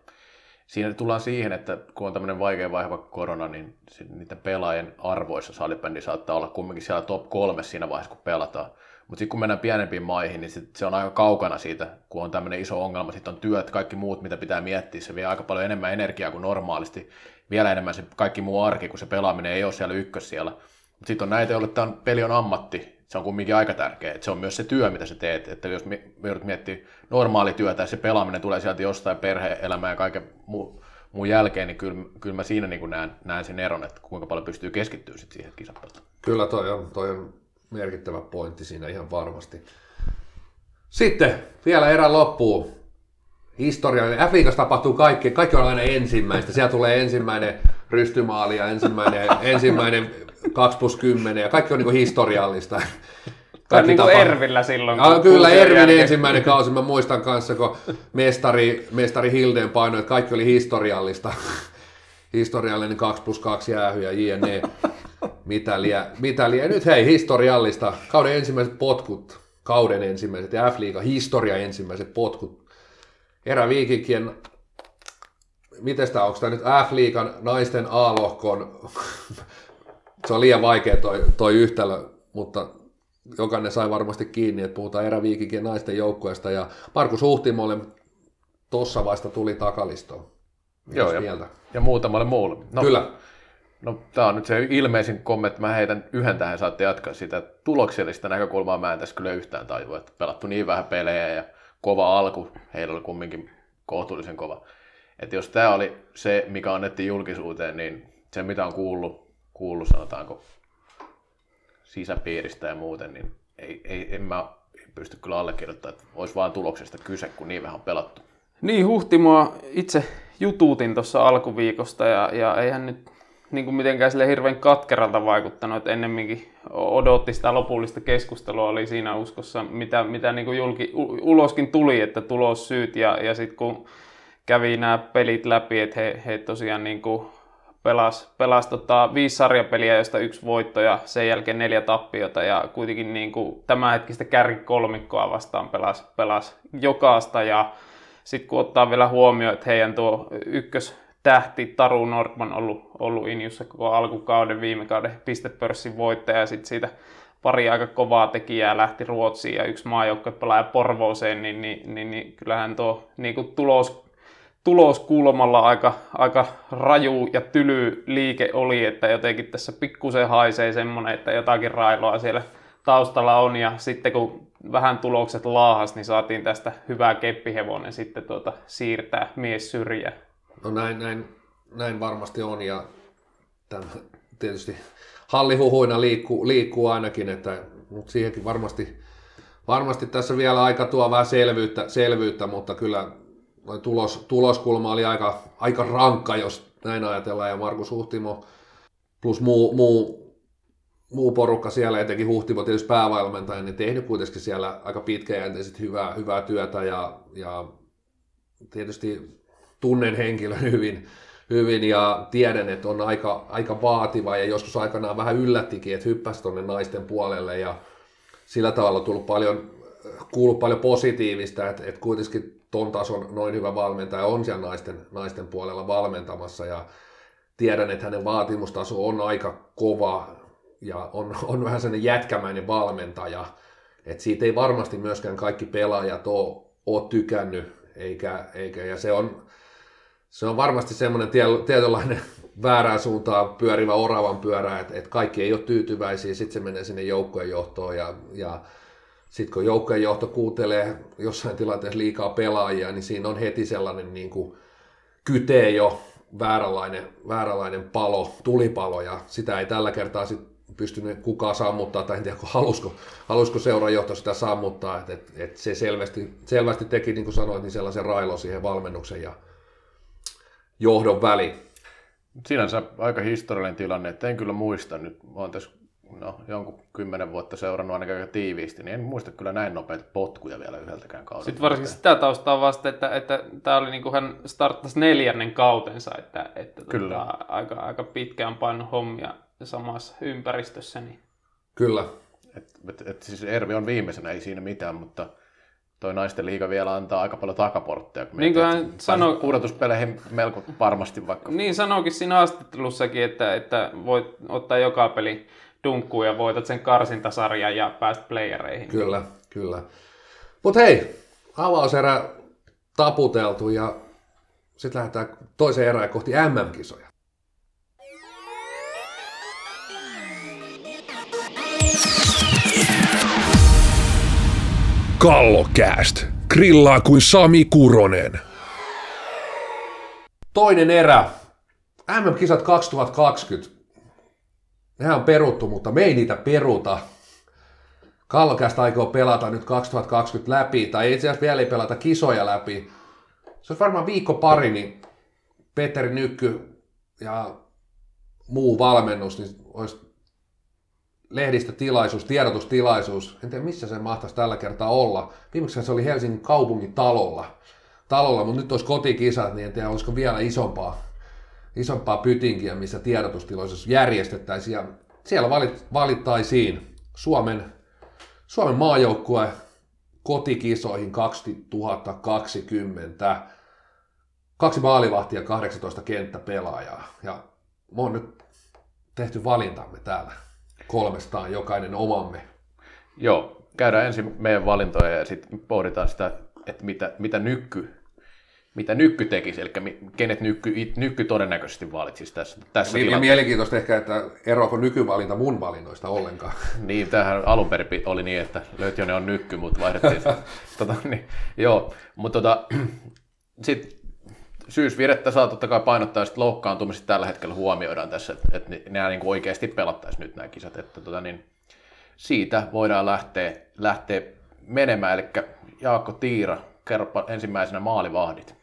Siinä tullaan siihen, että kun on tämmöinen vaikea vaihe vaikka korona, niin niiden pelaajien arvoissa salibändi saattaa olla kumminkin siellä top kolme siinä vaiheessa, kun pelataan. Mutta sitten kun mennään pienempiin maihin, niin sit se on aika kaukana siitä, kun on tämmöinen iso ongelma. Sitten on työt, kaikki muut, mitä pitää miettiä. Se vie aika paljon enemmän energiaa kuin normaalisti. Vielä enemmän se kaikki muu arki, kun se pelaaminen ei ole siellä ykkös siellä. Mutta sitten on näitä, joille tämä peli on ammatti. Se on kumminkin aika tärkeä. Et se on myös se työ, mitä sä teet. Että jos joudut miettimään normaali työtä ja se pelaaminen tulee sieltä jostain perhe-elämää ja kaiken muu, muun jälkeen, niin kyllä, kyllä mä siinä niin näen, näen sen eron, että kuinka paljon pystyy keskittymään sit siihen kisapeluun. Kyllä toi on. Toi on. Merkittävä pointti siinä ihan varmasti. Sitten vielä erä loppuu. Historiallinen. F-liigassa tapahtuu kaikki. Kaikki on aina ensimmäistä. Siellä tulee ensimmäinen rystymaali ja ensimmäinen, ensimmäinen kaksi plus kymmenen. Ja kaikki on niin historiallista. Kaikki niin kuin Ervillä silloin. Kun kyllä, Ervin jälkeen. Ensimmäinen kausi. Mä muistan kanssa, kun mestari, mestari Hilden painoi, että kaikki oli historiallista. Historiallinen kaksi plus kaksi jäähy ja jne. Mitä liä, mitä liä. Nyt hei, historiallista. Kauden ensimmäiset potkut, kauden ensimmäiset ja F-liigan historia ensimmäiset potkut. Eräviikinkien, miten tämä, onko tämä nyt F-liigan naisten A-lohkon, se on liian vaikea toi, toi yhtälö, mutta jokainen sai varmasti kiinni, että puhutaan Eräviikinkien naisten joukkueesta ja Markus Huhtimolle tuossa vasta tuli takalistoon. Joo, ja, ja muutamalle muulle. No. Kyllä. No, tämä on nyt se ilmeisin kommentti. Mä heitän yhden tähän, saatte jatkaa sitä. Tuloksellista näkökulmaa mä en tässä kyllä yhtään tajua. Että pelattu niin vähän pelejä ja kova alku. Heillä oli kumminkin kohtuullisen kova. Että jos tämä oli se, mikä annettiin julkisuuteen, niin se mitä on kuullut, kuullut sanotaanko sisäpiiristä ja muuten, niin ei, ei, en mä pysty kyllä allekirjoittamaan, että olisi vaan tuloksesta kyse, kun niin vähän pelattu. Niin, Huhtimoa itse jutuutin tuossa alkuviikosta ja, ja eihän nyt niin kuin mitenkään sille hirveän katkeralta vaikuttanut, että ennemminkin odotti sitä lopullista keskustelua, oli siinä uskossa, mitä, mitä niin kuin julki, uloskin tuli, että tulossyyt, ja, ja sitten kun kävi nämä pelit läpi, että he, he tosiaan niin kuin pelas, pelas tota, viisi sarjapeliä, josta yksi voitto, ja sen jälkeen neljä tappiota, ja kuitenkin niin kuin tämänhetkistä kärkikolmikkoa vastaan pelas, pelas jokaista, ja sitten kun ottaa vielä huomioon, että heidän tuo ykkös, tähti Taru Nordman on ollut, ollut Injussa koko alkukauden, viime kauden pistepörssin voittaja ja sitten siitä pari aika kovaa tekijää lähti Ruotsiin ja yksi maajoukkuepelaaja Porvooseen, niin, niin, niin, niin kyllähän tuo niin kuin tulos, tuloskulmalla aika, aika raju ja tyly liike oli, että jotenkin tässä pikkusen haisee semmoinen, että jotakin railoa siellä taustalla on, ja sitten kun vähän tulokset laahas, niin saatiin tästä hyvää keppihevonen sitten tuota siirtää mies syrjään. No näin, näin, näin varmasti on, ja tämän tietysti hallihuhuina liikkuu, liikkuu ainakin, että, mutta siihenkin varmasti, varmasti tässä vielä aika tuo vähän selvyyttä, selvyyttä mutta kyllä tulos, tuloskulma oli aika, aika rankka, jos näin ajatellaan, ja Markus Huhtimo plus muu, muu Muu porukka siellä, etenkin Huhtimo tietysti päävalmentaja, niin tehnyt kuitenkin siellä aika pitkäjänteisesti hyvää, hyvää työtä ja, ja tietysti tunnen henkilön hyvin, hyvin ja tiedän, että on aika, aika vaativa ja joskus aikanaan vähän yllättikin, että hyppäsi tuonne naisten puolelle ja sillä tavalla on tullut paljon, kuullut paljon positiivista, että, että kuitenkin ton tason noin hyvä valmentaja on siellä naisten, naisten puolella valmentamassa ja tiedän, että hänen vaatimustaso on aika kova. Ja on, on vähän sellainen jätkämäinen valmentaja, että siitä ei varmasti myöskään kaikki pelaajat ole, ole tykännyt, eikä, eikä, ja se on, se on varmasti semmoinen tietynlainen väärään suuntaan pyörivä oravan pyörä, että, että kaikki ei ole tyytyväisiä, sitten se menee sinne joukkojen johtoon, ja, ja sitten kun joukkojen johto kuuntelee jossain tilanteessa liikaa pelaajia, niin siinä on heti sellainen niin kuin kytee jo vääränlainen, vääränlainen palo, tulipalo, ja sitä ei tällä kertaa sitten pystynyt kukaan sammuttaa, tai en tiedä, halusko, halusko seurajohto sitä sammuttaa, että et, et se selvästi, selvästi teki, niin kuin sanoit, niin sellaisen railon siihen valmennuksen ja johdon väliin. Sinänsä aika historiallinen tilanne, että en kyllä muista nyt, olen tässä no, jonkun kymmenen vuotta seurannut ainakaan aika tiiviisti, niin en muista kyllä näin nopeita potkuja vielä yhdeltäkään kaudelta. Sitten varsinkin sitä taustaa vasta, että, että tämä oli niin kuin hän starttasi neljännen kautensa, että, että kyllä. Tota, aika, aika pitkään painoi hommia samassa ympäristössä. Niin. Kyllä. Et, et, et, siis Ervi on viimeisenä, ei siinä mitään, mutta toi naisten liiga vielä antaa aika paljon takaportteja. Niin kuin hän sanoi... Pudotuspeleihin melko varmasti vaikka... Niin sanoikin siinä haastattelussakin, että, että voit ottaa joka peli dunkkuun ja voitat sen karsintasarjan ja pääst playereihin. Kyllä, kyllä. Mutta hei, avauserä taputeltu ja sitten lähdetään toiseen erään kohti M M-kisoja. Kallokäst grillaa kuin Sami Kuronen. Toinen erä. M M-kisat kaksituhattakaksikymmentä. Nehän on peruttu, mutta me ei niitä peruta. Kallokäst aikoo pelata nyt kaksituhattakaksikymmentä läpi, tai itse asiassa vielä ei pelata kisoja läpi. Se olisi varmaan viikko pari, niin Petteri Nykky ja muu valmennus, niin olisi lehdistötilaisuus, tiedotustilaisuus, en tiedä missä se mahtaisi tällä kertaa olla. Viimeksi se oli Helsingin kaupungin talolla, talolla mutta nyt olisi kotikisat, niin en tiedä olisiko vielä isompaa, isompaa pytinkiä, missä tiedotustilaisuus järjestettäisiin. Ja siellä valit, valittaisiin Suomen, Suomen maajoukkue kotikisoihin kaksituhattakaksikymmentä. Kaksi maalivahtia, kahdeksantoista kenttäpelaajaa. Ja me on nyt tehty valintamme täällä. Kolmestaan jokainen omamme. Joo, käydään ensin meidän valintoja ja sitten pohditaan sitä, että mitä, mitä, nykky, mitä nykky tekisi, eli kenet nykky, nykky todennäköisesti valitsisi tässä, tässä tilanteessa. Mielenkiintoista ehkä, että eroako nykyvalinta mun valinnoista ollenkaan. Niin, tämähän alun perin oli niin, että Löytjönen on Nykky, mutta vaihdettiin sitä. Tota, niin, joo, mutta tota, sitten... Syysvirettä saa totta kai painottaa, ja loukkaantumiset tällä hetkellä huomioidaan tässä, että et nämä niinku oikeasti pelattaisiin nyt nämä kisat. Että tota niin, siitä voidaan lähteä, lähteä menemään, eli Jaakko Tiira, kerropa ensimmäisenä maalivahdit.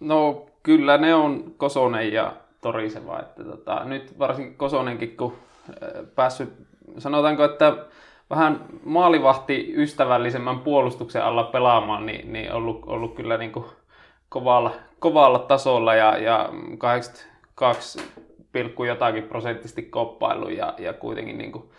No kyllä ne on Kosonen ja Toriseva, että tota, nyt varsinkin Kosonenkin kun päässyt, sanotaanko, että vähän maalivahti ystävällisemmän puolustuksen alla pelaamaan, niin, niin ollut, ollut kyllä niin kuin Kovalla, kovalla tasolla ja, ja kahdeksankymmentäkaksi pilkku jotakin prosenttisesti koppailu ja, ja kuitenkin niin kuin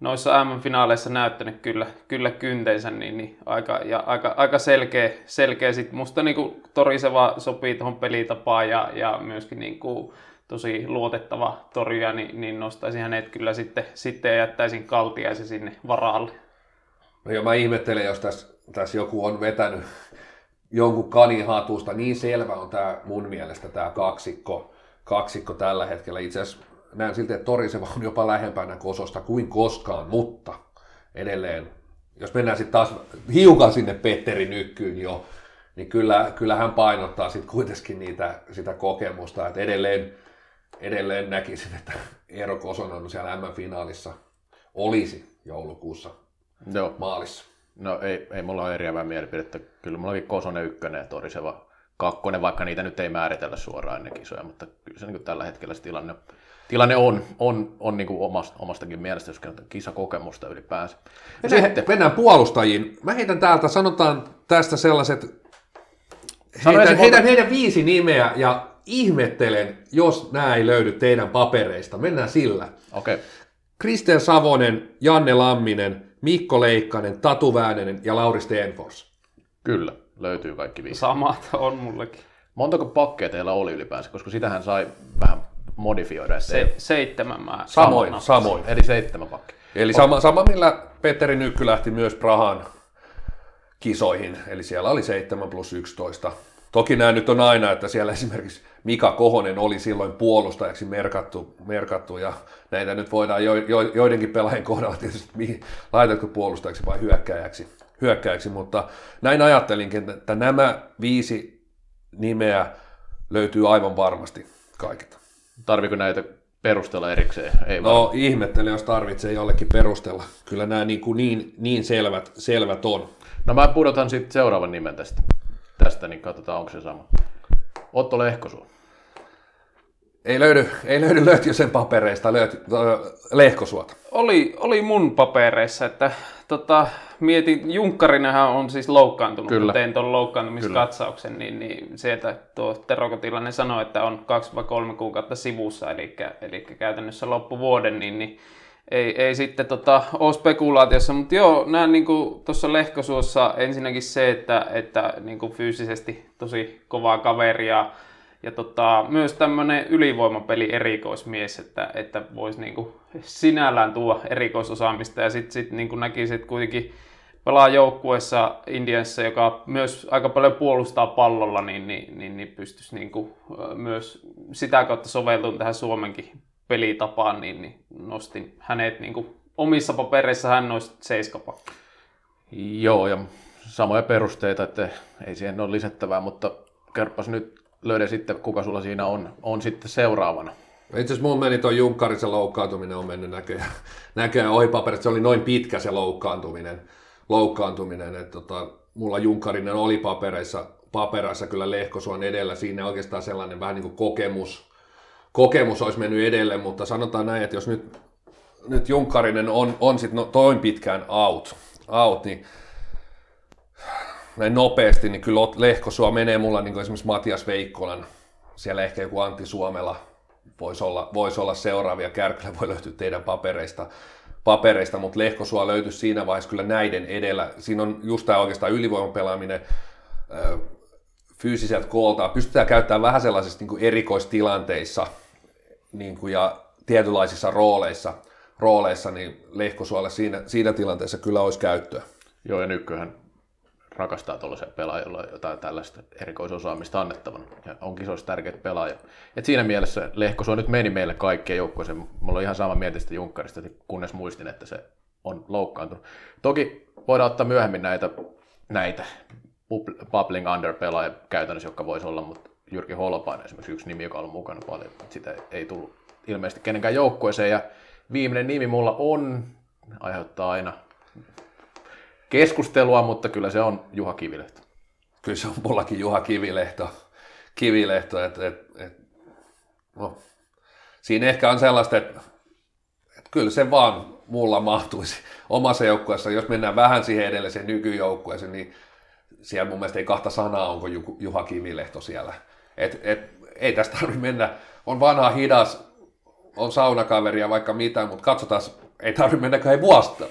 noissa M M-finaaleissa näyttänyt kyllä, kyllä kyntensä, niin, niin aika, ja aika, aika selkeä, selkeä sitten. Musta niin kuin Toriseva sopii tuohon pelitapaan ja, ja myöskin niin kuin tosi luotettava torjuja, niin, niin nostaisin hänet kyllä sitten, sitten ja jättäisin Kaltiaisen sinne varalle. No joo, mä ihmettelen, jos tässä, tässä joku on vetänyt jonkun kanin hatusta, niin selvä on tämä mun mielestä tämä kaksikko, kaksikko tällä hetkellä. Itse asiassa näen silti, että Toriseva on jopa lähempänä Kososta kuin koskaan, mutta edelleen, jos mennään sitten taas hiukan sinne Petteri Nykkyyn jo, niin kyllä, kyllä hän painottaa sitten kuitenkin niitä, sitä kokemusta, että edelleen, edelleen näkisin, että Eero Kosonen on siellä M M-finaalissa olisi joulukuussa Joo. maalissa. No ei, ei mulla ole eriävää mielipidettä. Kyllä mullakin Kosonen ykkönen ja Toriseva kakkonen, vaikka niitä nyt ei määritellä suoraan ennen kisoja, mutta kyllä se niin tällä hetkellä se tilanne, tilanne on, on, on niin omastakin mielestä, jos kisakokemusta ylipäänsä. Mennään, mennään puolustajiin. Mä heitän täältä, sanotaan tästä sellaiset, heitän, heitän, heitän heidän viisi nimeä ja ihmettelen, jos nämä ei löydy teidän papereista. Mennään sillä. Okay. Kristel Savonen, Janne Lamminen, Mikko Leikkanen, Tatu Väänänen ja Lauri Stenfors. Kyllä. Löytyy kaikki viisi. Samat on mullekin. Montako pakkeja teillä oli ylipäänsä, koska sitähän sai vähän modifioida. Se, seitsemän mä samoin, samoin. Eli seitsemän pakkeja. Eli sama, sama millä Petteri Nykky lähti myös Prahan kisoihin, eli siellä oli seitsemän plus yksitoista. Toki nämä nyt on aina, että siellä esimerkiksi Mika Kohonen oli silloin puolustajaksi merkattu, merkattu ja näitä nyt voidaan jo, jo, joidenkin pelaajien kohdalla tietysti laitatko puolustajaksi vai hyökkääjäksi. hyökkäiksi, mutta näin ajattelinkin, että nämä viisi nimeä löytyy aivan varmasti kaikilta. Tarviiko näitä perustella erikseen? Ei no varma. Ihmettelen, jos tarvitsee jollekin perustella. Kyllä nämä niin, niin, niin selvät, selvät on. No mä pudotan sitten seuraavan nimen tästä, tästä, niin katsotaan onko se sama. Otto Lehkosuo. Ei löydy, ei löydy löytyy sen papereista löyty, Lehkosuota. Oli, oli mun papereissa, että tota, mietin, Junkkarinenhan on siis loukkaantunut, Kyllä. tein tuon loukkaantumiskatsauksen, niin, niin sieltä tuo Tero Kotilainen sanoi, että on kaksi vai kolme kuukautta sivussa, eli, eli käytännössä loppuvuoden, niin, niin ei, ei sitten tota, ole spekulaatiossa, mutta joo, näen niin tuossa Lehkosuossa ensinnäkin se, että, että niin fyysisesti tosi kovaa kaveria, ja tota, myös tämmöinen ylivoimapeli erikoismies, että, että voisi niinku sinällään tuoda erikoisosaamista. Ja sitten sit niinku näkisi, että kuitenkin pelaa joukkueessa Indiassa, joka myös aika paljon puolustaa pallolla, niin, niin, niin, niin pystyisi niinku myös sitä kautta soveltumaan tähän Suomenkin pelitapaan. Niin, niin nostin hänet niinku omissa papereissa, hän olisi seiskapakki. Joo, ja samoja perusteita, että ei siihen ole lisättävää, mutta kerpas nyt. Löydä sitten, kuka sulla siinä on, on sitten seuraavana. Itse asiassa mun meni tuo Junkkarisen loukkaantuminen on mennyt näköjään, näköjään ohi paperit. Se oli noin pitkä se loukkaantuminen. loukkaantuminen. Et tota, mulla Junkkarinen oli papereissa, papereissa kyllä Lehkosuon edellä. Siinä oikeastaan sellainen vähän niin kuin kokemus, kokemus olisi mennyt edelle, mutta sanotaan näin, että jos nyt, nyt Junkkarinen on, on sitten no, toin pitkään out, out niin näin nopeasti, niin kyllä Lehkosuo menee mulla niin kuin esimerkiksi Matias Veikkolan, siellä ehkä joku Antti Suomela voisi olla, voisi olla seuraavia, Kärkylä voi löytyä teidän papereista, papereista mutta Lehkosuo löytyisi siinä vaiheessa kyllä näiden edellä. Siinä on just tämä oikeastaan ylivoimapelaaminen fyysiseltä koolta, pystytään käyttämään vähän sellaisissa niin kuin erikoistilanteissa niin kuin ja tietynlaisissa rooleissa, rooleissa niin Lehkosuolle siinä, siinä tilanteessa kyllä olisi käyttöä. Joo, ja nykyään rakastaa tuollaisia pelaajia, on jotain tällaista erikoisosaamista annettavana. Ja on kisoissa tärkeitä pelaaja. Et siinä mielessä Lehkosuo nyt meni meille kaikkien joukkueeseen. Mulla on ihan sama mietistä Junkkarista, kunnes muistin, että se on loukkaantunut. Toki voidaan ottaa myöhemmin näitä, näitä bubbling under-pelaajia käytännössä, jotka voisi olla, mutta Jyrki Holopainen esimerkiksi yksi nimi, joka on ollut mukana paljon. Sitä ei tullut ilmeisesti kenenkään joukkueeseen. Ja viimeinen nimi mulla on, aiheuttaa aina keskustelua, mutta kyllä se on Juha Kivilehto. Kyllä se on mullakin Juha Kivilehto. Kivilehto et, et, et, no. Siinä ehkä on sellaista, että et kyllä se vaan mulla mahtuisi omassa joukkueessa. Jos mennään vähän siihen edelliseen nykyjoukkueeseen, niin siellä mun mielestä ei kahta sanaa, onko Juha Kivilehto siellä. Et, et, ei tästä tarvitse mennä. On vanha hidas, on saunakaveria vaikka mitään, mutta katsotaan, ei tarvitse mennä kai vuosta.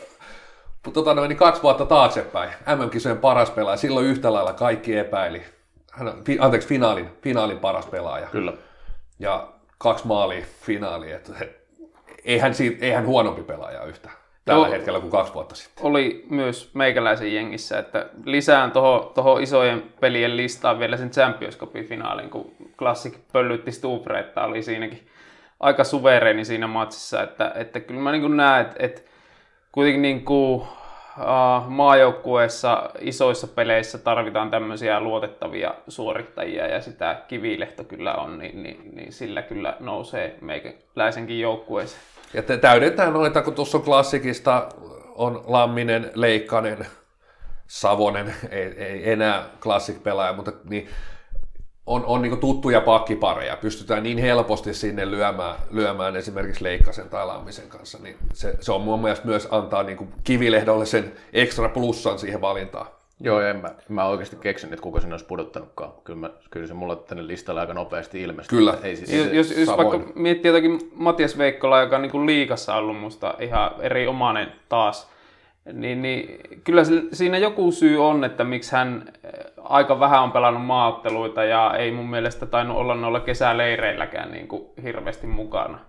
Tota, no, niin kaksi vuotta taaksepäin, M M-kisojen paras pelaaja, silloin yhtä lailla kaikki epäili. Hän on, anteeksi, finaalin, finaalin paras pelaaja. Kyllä. Ja kaksi maalia finaaliin, että eihän, eihän huonompi pelaaja yhtä tällä no, hetkellä kuin kaksi vuotta sitten. Oli myös meikäläisen jengissä, että lisään tuohon isojen pelien listaan vielä sen Champions Cupin finaalin, kun Klassik pöllytti Stubreetta, oli siinäkin aika suvereeni siinä matsissa, että, että kyllä mä niin kuin näen, että kuitenkin niin kuin uh, maajoukkueessa isoissa peleissä tarvitaan tämmöisiä luotettavia suorittajia, ja sitä Kivilehto kyllä on, niin, niin, niin sillä kyllä nousee meikäläisenkin joukkueeseen. Ja täydentää noita, kun tuossa on Klassikista on Lamminen, Leikkanen, Savonen, ei, ei enää Klassik-pelaaja, mutta niin on, on niin tuttuja pakkipareja, pystytään niin helposti sinne lyömään, lyömään esimerkiksi Leikkasen tai Lammisen kanssa, niin se, se on mun mielestä myös antaa niin Kivilehdolle sen ekstra plussan siihen valintaan. Joo, en mä, mä oikeasti keksin, että kuka sen olisi pudottanutkaan. Kyllä, mä, kyllä se mulla tänne listalle aika nopeasti ilmestyy. Kyllä. Ei siis, jos, jos, jos vaikka miettii jotakin Matias Veikkolaa, joka on niin liigassa ollut musta ihan eri omainen taas, niin, niin kyllä se, siinä joku syy on, että miksi hän aika vähän on pelannut maaotteluita ja ei mun mielestä tainnut olla noilla kesäleireilläkään niin kuin hirveästi mukana.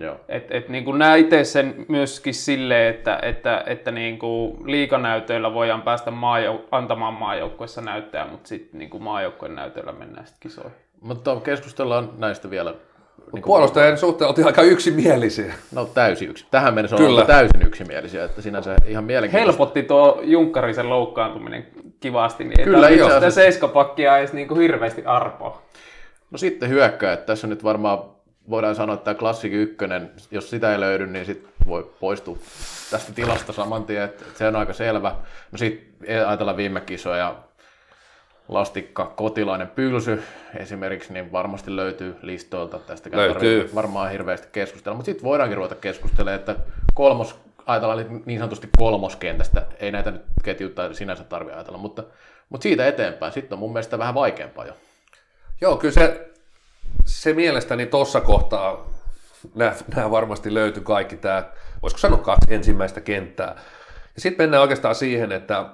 Joo. Et, et niin kuin näen itse sen myöskin silleen, että, että, että niin kuin liikanäytöillä voidaan päästä maajouk- antamaan maajoukkueessa näyttää, mutta sitten niin maajoukkueen näytöillä mennään sitten kisoihin. Mutta keskustellaan näistä vielä. Niin puolustajien suhteen oltiin aika yksimielisiä. No täysin yksimielisiä. Tähän mennessä ollaan täysin yksimielisiä, että sinänsä ihan mielenkiintoista. Helpotti tuo Junkkarisen loukkaantuminen kivasti, niin kyllä, ei tarvitse sitä seiskapakkia edes niin kuin hirveästi arpoa. No sitten hyökkää, että tässä nyt varmaan voidaan sanoa, että tämä Klassik ykkönen, jos sitä ei löydy, niin sitten voi poistua tästä tilasta saman tien, että se on aika selvä. No sitten ajatellaan viime kisoja. Lastikka Kotilainen Pylsy esimerkiksi, niin varmasti löytyy listoilta. Tästäkään tarvitsee varmaan hirveästi keskustella, mutta sitten voidaankin ruveta keskustelemaan, että kolmos, ajatellaan niin sanotusti kolmoskentästä, ei näitä nyt ketjuutta sinänsä tarvitse ajatella, mutta, mutta siitä eteenpäin, sitten on mun mielestä vähän vaikeampaa jo. Joo, kyllä se, se mielestäni tuossa kohtaa, nämä, nämä varmasti löytyy kaikki tämä, voisiko sanoa kaksi ensimmäistä kenttää. Ja sitten mennään oikeastaan siihen, että,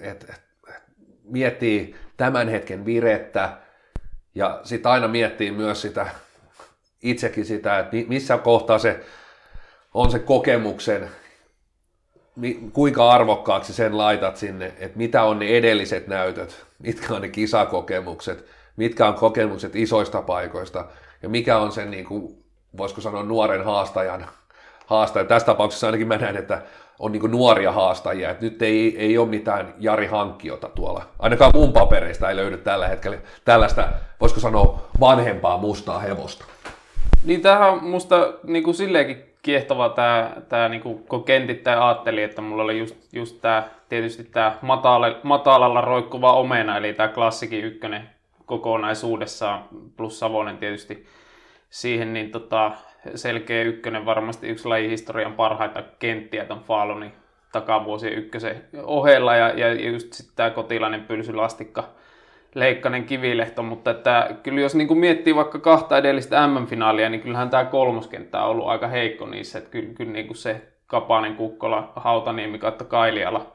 että miettii tämän hetken virettä ja sitten aina miettii myös sitä, itsekin sitä, että missä kohtaa se on se kokemuksen, kuinka arvokkaaksi sen laitat sinne, että mitä on ne edelliset näytöt, mitkä on ne kisakokemukset, mitkä on kokemukset isoista paikoista ja mikä on sen, niin kuin, voisiko sanoa, nuoren haastajan haastaja. Tässä tapauksessa ainakin mä näen, että on niin nuoria haastajia, että nyt ei, ei ole mitään Jari Hankkiota tuolla. Ainakaan mun papereista ei löydy tällä hetkellä tällaista, voisiko sanoa, vanhempaa mustaa hevosta. Niin tämähän on musta niin kuin silleenkin kiehtova tämä, tämä niin kuin, kun kentittäin ajattelin, että mulla oli just, just tämä, tietysti tämä matala, matalalla roikkuva omena, eli tämä Klassikin ykkönen kokonaisuudessaan, plus Savonen tietysti siihen, niin tota... selkeä ykkönen, varmasti yksi lajihistorian parhaita kenttiä tämän Faalonin takavuosien ykkösen ohella, ja, ja just sitten tämä Kotilainen, Pylsy, Lastikka, Leikkanen, Kivilehto, mutta että, kyllä jos niin kuin miettii vaikka kahta edellistä M M-finaalia, niin kyllähän tämä kolmoskenttä on ollut aika heikko niissä, että kyllä, kyllä niin kuin se Kapanen, Kukkola, Hautaniemi, kautta Kailiala,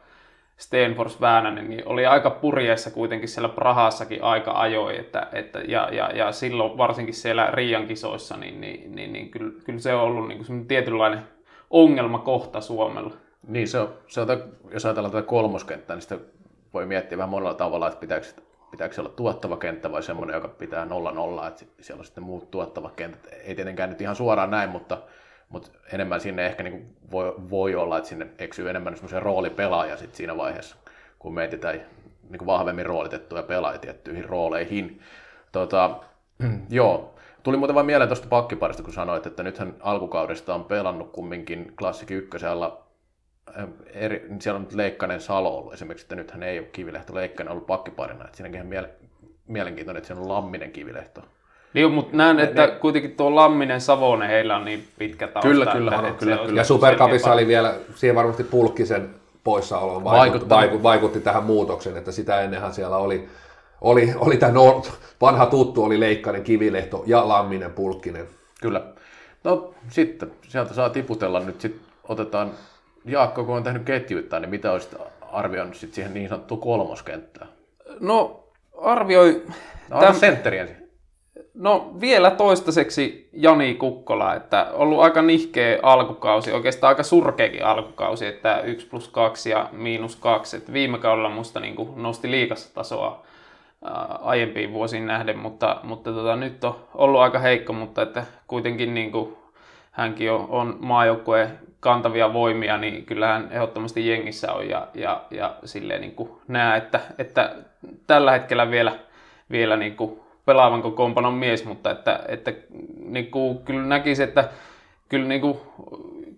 Stenfors, Väänänen, niin oli aika purjeessa kuitenkin siellä Prahassakin aika ajoi, että, että, ja, ja, ja silloin varsinkin siellä Riian kisoissa, niin, niin, niin, niin kyllä, kyllä se on ollut niin kuin tietynlainen ongelmakohta Suomella. Niin, se on, se on, jos ajatellaan tätä kolmoskenttää, niin sitä voi miettiä vähän monella tavalla, että pitääkö, pitääkö se olla tuottava kenttä vai semmoinen, joka pitää nolla nolla, että siellä on sitten muut tuottavat kentät. Ei tietenkään nyt ihan suoraan näin, mutta... Mutta enemmän sinne ehkä niinku voi, voi olla, että sinne eksyy enemmän semmoisen roolipelaaja sit siinä vaiheessa, kun mietitään niinku vahvemmin roolitettuja pelaajia tiettyihin rooleihin. Tota, joo. Tuli muuten vain mieleen tuosta pakkiparista, kun sanoit, että nythän alkukaudesta on pelannut kumminkin Klassikin ykkösellä. Eri, siellä on nyt Leikkanen Salo ollut esimerkiksi, että nythän ei ole Kivilehto Leikkanen ollut pakkiparina. Et siinäkin on miele- mielenkiintoinen, että siellä on Lamminen Kivilehto. Niin, mutta näen, että kuitenkin tuo Lamminen, Savonen, heillä on niin pitkä tausta. Kyllä, kyllä. Että, on, että kyllä, kyllä. Ja Supercupissa oli vielä, siihen varmasti Pulkkisen poissaoloon vaikutti, vaikutti, vaikutti tähän muutoksen, että sitä ennenhän siellä oli, oli, oli tämä vanha tuttu, oli Leikkanen, Kivilehto ja Lamminen, Pulkkinen. Kyllä. No sitten, sieltä saa tiputella nyt, sitten otetaan Jaakko, kun on tehnyt ketjuittain, niin mitä olisit arvioinut sitten siihen niin sanottuun kolmoskenttään? No arvioi... No tämän... sentteri ensin. No vielä toistaiseksi Jani Kukkola, että on ollut aika nihkeä alkukausi, oikeastaan aika surkeakin alkukausi, että yksi plus kaksi ja miinus kaksi. Että viime kaudella musta niin kuin nosti liigassa tasoa ää, aiempiin vuosiin nähden, mutta, mutta tota, nyt on ollut aika heikko, mutta että kuitenkin niin kuin, hänkin on, on maajoukkueen kantavia voimia, niin kyllähän ehdottomasti jengissä on ja, ja, ja silleen niin kuin näe, että, että tällä hetkellä vielä, vielä niin kuin pelaavanko kompanon mies, mutta että, että niin kuin kyllä näkisi, että kyllä niin kuin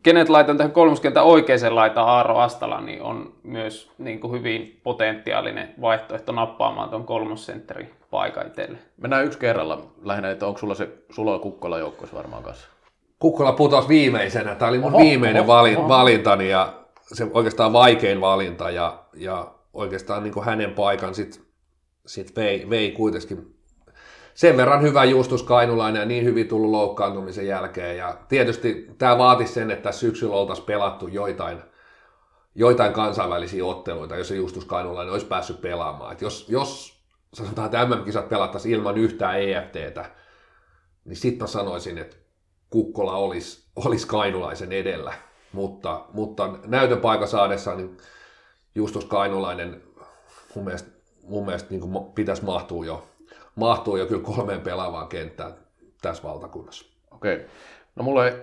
kenet laitan tähän kolmoskentän oikeaan laitaan, Aaro Astala, niin on myös niin kuin hyvin potentiaalinen vaihtoehto nappaamaan tuon kolmossentterin paikan itselle. Mennään yksi kerralla lähinnä, että onko sulla se Sulo Kukkola joukkueessa varmaan kanssa? Kukkola putosi viimeisenä. Tämä oli mun oho, viimeinen oho, valin, oho. valintani ja se oikeastaan vaikein valinta ja, ja oikeastaan niin kuin hänen paikan sit, sit vei, vei kuitenkin. Sen verran hyvä Justus Kainulainen ja niin hyvin tullut loukkaantumisen jälkeen. Ja tietysti tämä vaatisi sen, että syksyllä oltaisiin pelattu joitain, joitain kansainvälisiä otteluita, jos se Justus Kainulainen olisi päässyt pelaamaan. Et jos, jos sanotaan, että M M-kisat pelattaisiin ilman yhtään E F T:tä, niin sitten sanoisin, että Kukkola olisi, olisi Kainulaisen edellä. Mutta, mutta näytön paikan saadessa niin Justus Kainulainen mun mielestä, mun mielestä niin kuin pitäisi mahtua jo. Mahtuu jo kyllä kolmeen pelaavaan kenttään tässä valtakunnassa. Okei. No mulla, ei,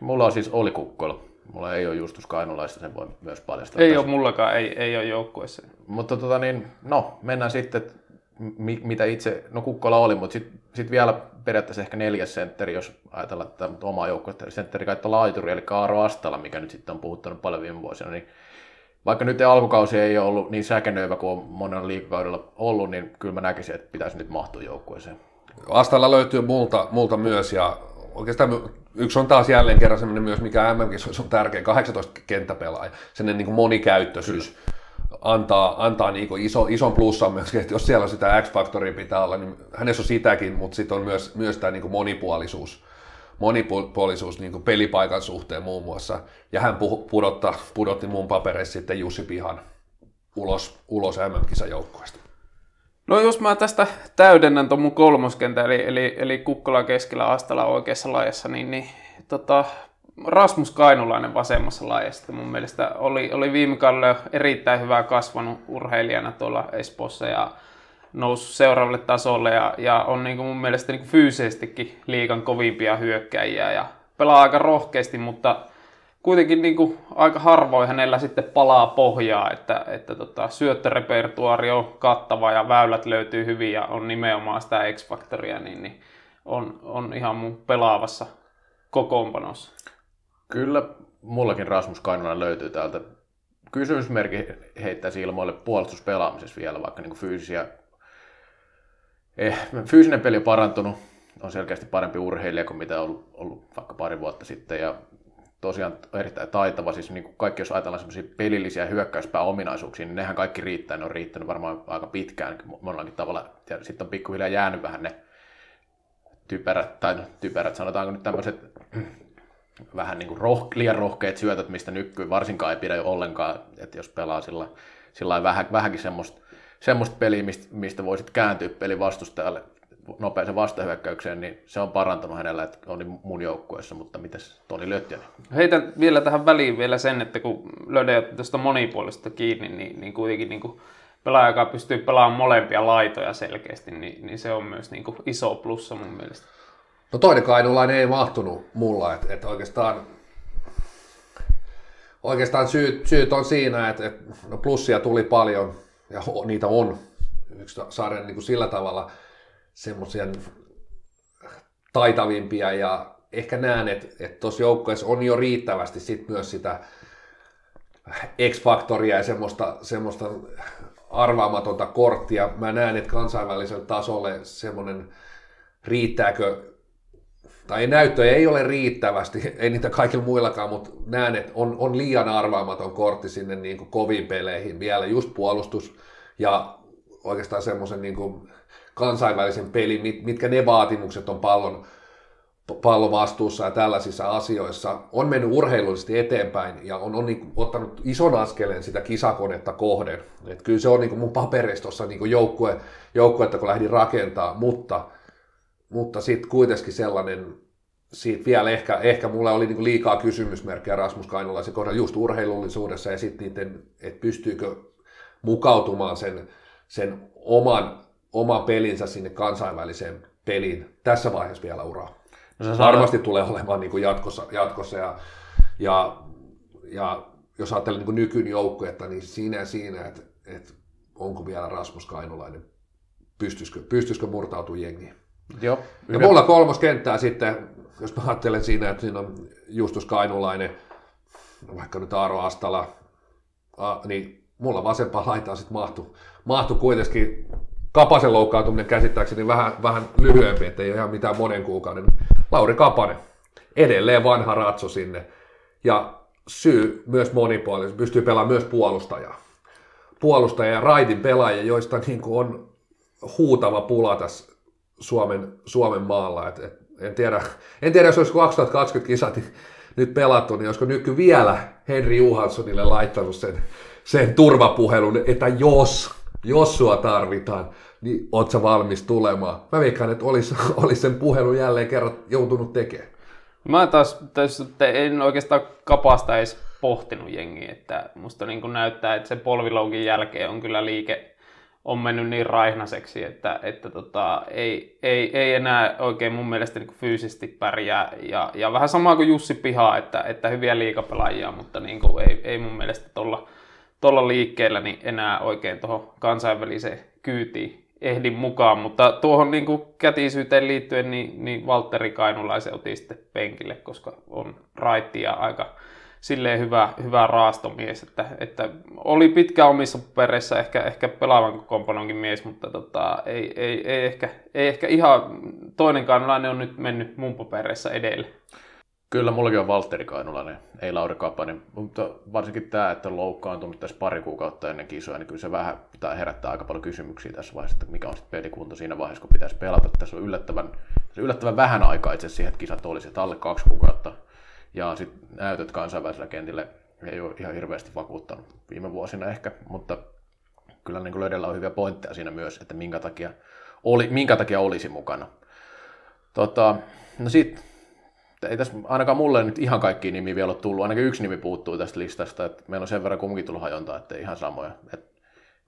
mulla on siis oli Kukkola. Mulla ei ole Justus Kainulaista, sen voi myös paljastaa. Ei tässä. Ole mullakaan, ei, ei ole joukkueessa. Mutta tota niin, no mennään sitten, mi, mitä itse, no Kukkola oli, mutta sitten sit vielä periaatteessa ehkä neljäs sentteri, jos ajatellaan tätä omaa joukkuetta, sentteri kautta laituri, eli Aaro Astala, mikä nyt sitten on puhuttanut paljon viime vuosina, niin vaikka nyt alkukausi ei ole ollut niin säkenöivä kuin on monella liikakaudella ollut, niin kyllä mä näkisin, että pitäisi nyt mahtua joukkueeseen. Astalla löytyy multa, multa myös ja oikeastaan yksi on taas jälleen kerran sellainen myös, mikä M M-kisoissa on tärkeä, kahdeksantoista kenttäpelaaja. Sellainen niin kuin monikäyttöisyys antaa, antaa niin kuin iso, ison plussan myös, että jos siellä on sitä X-faktoria pitää olla, niin hänessä on sitäkin, mutta sitten on myös, myös tämä niin kuin monipuolisuus. monipuolisuus niin kuin pelipaikan suhteen muun muassa, ja hän pudottaa, pudotti mun papereissa sitten Jussi Pihan ulos, ulos M M-kisajoukkueesta. No jos mä tästä täydennän tuon mun kolmoskentän, eli, eli, eli Kukkola keskellä, Astala oikeassa laajassa, niin, niin tota, Rasmus Kainulainen vasemmassa laajassa mun mielestä oli, oli viime kaudella erittäin hyvää kasvanut urheilijana tuolla Espoossa, ja noussut seuraavalle tasolle ja, ja on niin kuin mun mielestä niin kuin fyysisestikin liigan kovimpia hyökkäjiä ja pelaa aika rohkeasti, mutta kuitenkin niin kuin aika harvoin hänellä sitten palaa pohjaa, että, että tota, syöttörepertuaari on kattava ja väylät löytyy hyvin ja on nimenomaan sitä X-faktoria, niin, niin on, on ihan mun pelaavassa kokoonpanossa. Kyllä mullakin Rasmus Kainulainen löytyy täältä. Kysymysmerkki heittäisi ilmoille puolustuspelaamisessa vielä, vaikka niin kuin fyysisiä Eh, fyysinen peli on parantunut, on selkeästi parempi urheilija kuin mitä on ollut, ollut vaikka pari vuotta sitten ja tosiaan erittäin taitava, siis niin kuin kaikki jos ajatellaan semmoisia pelillisiä hyökkäyspääominaisuuksia, niin nehän kaikki riittää, ne on riittänyt varmaan aika pitkään monellakin tavalla ja sitten on pikkuhiljaa jäänyt vähän ne typerät, tai typerät sanotaanko nyt tämmöiset vähän niin kuin roh, liian rohkeat syötöt, mistä nykyään varsinkaan ei pidä jo ollenkaan, että jos pelaa sillä, sillä vähän, vähänkin semmoista semmoista peliä, mistä voisit kääntyä pelin vastustajalle nopeaseen vastahyökkäykseen, niin se on parantanut hänellä, että oli mun joukkueessa, mutta mitäs Toni Lötjönen? Heitän vielä tähän väliin vielä sen, että kun löydä tuosta monipuolista kiinni, niin, niin kuitenkin niin kuin pelaaja, joka pystyy pelaamaan molempia laitoja selkeästi, niin, niin se on myös niin kuin iso plussa mun mielestä. No toinen Kainulainen ei mahtunut mulla, että, että oikeastaan oikeastaan syyt, syyt on siinä, että, että no plussia tuli paljon, ja niitä on yksi sarjan niin kuin sillä tavalla semmoisia taitavimpia ja ehkä näen, että tuossa joukkueessa on jo riittävästi sit myös sitä X-faktoria ja semmoista, semmoista arvaamatonta korttia. Mä näen, että kansainvälisellä tasolle semmoinen riittääkö, tai näyttöjä ei ole riittävästi, ei niitä kaikilla muillakaan, mutta näen, että on, on liian arvaamaton kortti sinne niin kuin koviin peleihin vielä, just puolustus ja oikeastaan semmoisen niin kuin kansainvälisen pelin, mitkä ne vaatimukset on pallon, pallon vastuussa ja tällaisissa asioissa. On mennyt urheilullisesti eteenpäin ja on, on niin kuin ottanut ison askeleen sitä kisakonetta kohden. Et kyllä se on niin kuin mun papereistossa niin kuin joukkue, joukkuetta, kun lähdin rakentaa, mutta Mutta sitten kuitenkin sellainen, siitä vielä ehkä, ehkä mulla oli niinku liikaa kysymysmerkkejä Rasmus Kainulaisen kohdalla just urheilullisuudessa ja sitten niiden, että pystyykö mukautumaan sen, sen oman, oman pelinsä sinne kansainväliseen peliin tässä vaiheessa vielä uraa. No, varmasti tulee olemaan niin kuin jatkossa, jatkossa ja, ja, ja jos ajattelee niin kuin nykyn joukkuetta, niin siinä siinä, että, että onko vielä Rasmus Kainulainen, pystyisikö, pystyisikö murtautumaan jengiin. Joo. Ja mulla kolmoskenttää sitten, jos mä ajattelen siinä, että siinä on Justus Kainulainen, vaikka nyt Aaro Astala, a, niin mulla vasempaan laitaan sitten mahtu, mahtu kuitenkin Kapasen loukkaantuminen käsittääkseni vähän, vähän lyhyempi, ettei ole ihan mitään monen kuukauden. Lauri Kapanen, edelleen vanha ratso sinne ja syy myös monipuolisesti, pystyy pelaamaan myös puolustajaa. Puolustaja ja raitin pelaajia, joista niin kuin on huutava pula tässä Suomen, Suomen maalla. Et, et, en, tiedä, en tiedä, jos olisi kaksituhattakaksikymmentä kisat nyt pelattu, niin olisiko Nykky vielä Henri Johanssonille laittanut sen, sen turvapuhelun, että jos, jos sua tarvitaan, niin oot sä valmis tulemaan. Mä veikkaan, että olisi, olisi sen puhelun jälleen kerran joutunut tekemään. Mä taas, taas en oikeastaan Kapasta edes pohtinut jengiä, että musta niin kuin näyttää, että se polviloukin jälkeen on kyllä liike on mennyt niin raihnaseksi, että, että tota, ei, ei, ei enää oikein mun mielestä niin kuin fyysisesti pärjää. Ja, ja vähän samaa kuin Jussi Pihaa, että, että hyviä liigapelaajia, mutta niin kuin ei, ei mun mielestä tuolla tuolla liikkeellä niin enää oikein tuohon kansainväliseen kyytiin ehdi mukaan, mutta tuohon niin kuin kätisyyteen liittyen niin, niin Valtteri Kainulaisen otin sitten penkille, koska on raitti ja aika silleen hyvä, hyvä raastomies, että, että oli pitkä omissa pereissä ehkä, ehkä pelaavan kompononkin mies, mutta tota, ei, ei, ei, ehkä, ei ehkä ihan toinen Kainulainen on nyt mennyt mun papereissa edelle. Kyllä, mullakin on Valtteri Kainulainen, ei Lauri Kapanen, mutta varsinkin tämä, että on loukkaantunut tässä pari kuukautta ennen kisoja, niin kyllä se vähän pitää herättää aika paljon kysymyksiä tässä vaiheessa, että mikä on sitten pelikunto siinä vaiheessa, kun pitäisi pelata. Tässä on yllättävän, tässä on yllättävän vähän aikaa itse asiassa siihen, että kisat olisi, että alle kaksi kuukautta, ja sitten näytöt kansainvälisellä kentillä ei ole ihan hirveästi vakuuttanut viime vuosina ehkä, mutta kyllä niin kuin edellä on hyviä pointteja siinä myös, että minkä takia, oli, minkä takia olisi mukana. Tota, no sitten... Ei tässä ainakaan mulle nyt ihan kaikki nimiä vielä ole tullut, ainakin yksi nimi puuttuu tästä listasta, että meillä on sen verran kumminkin tullut hajontaa, ettei ihan samoja. Et,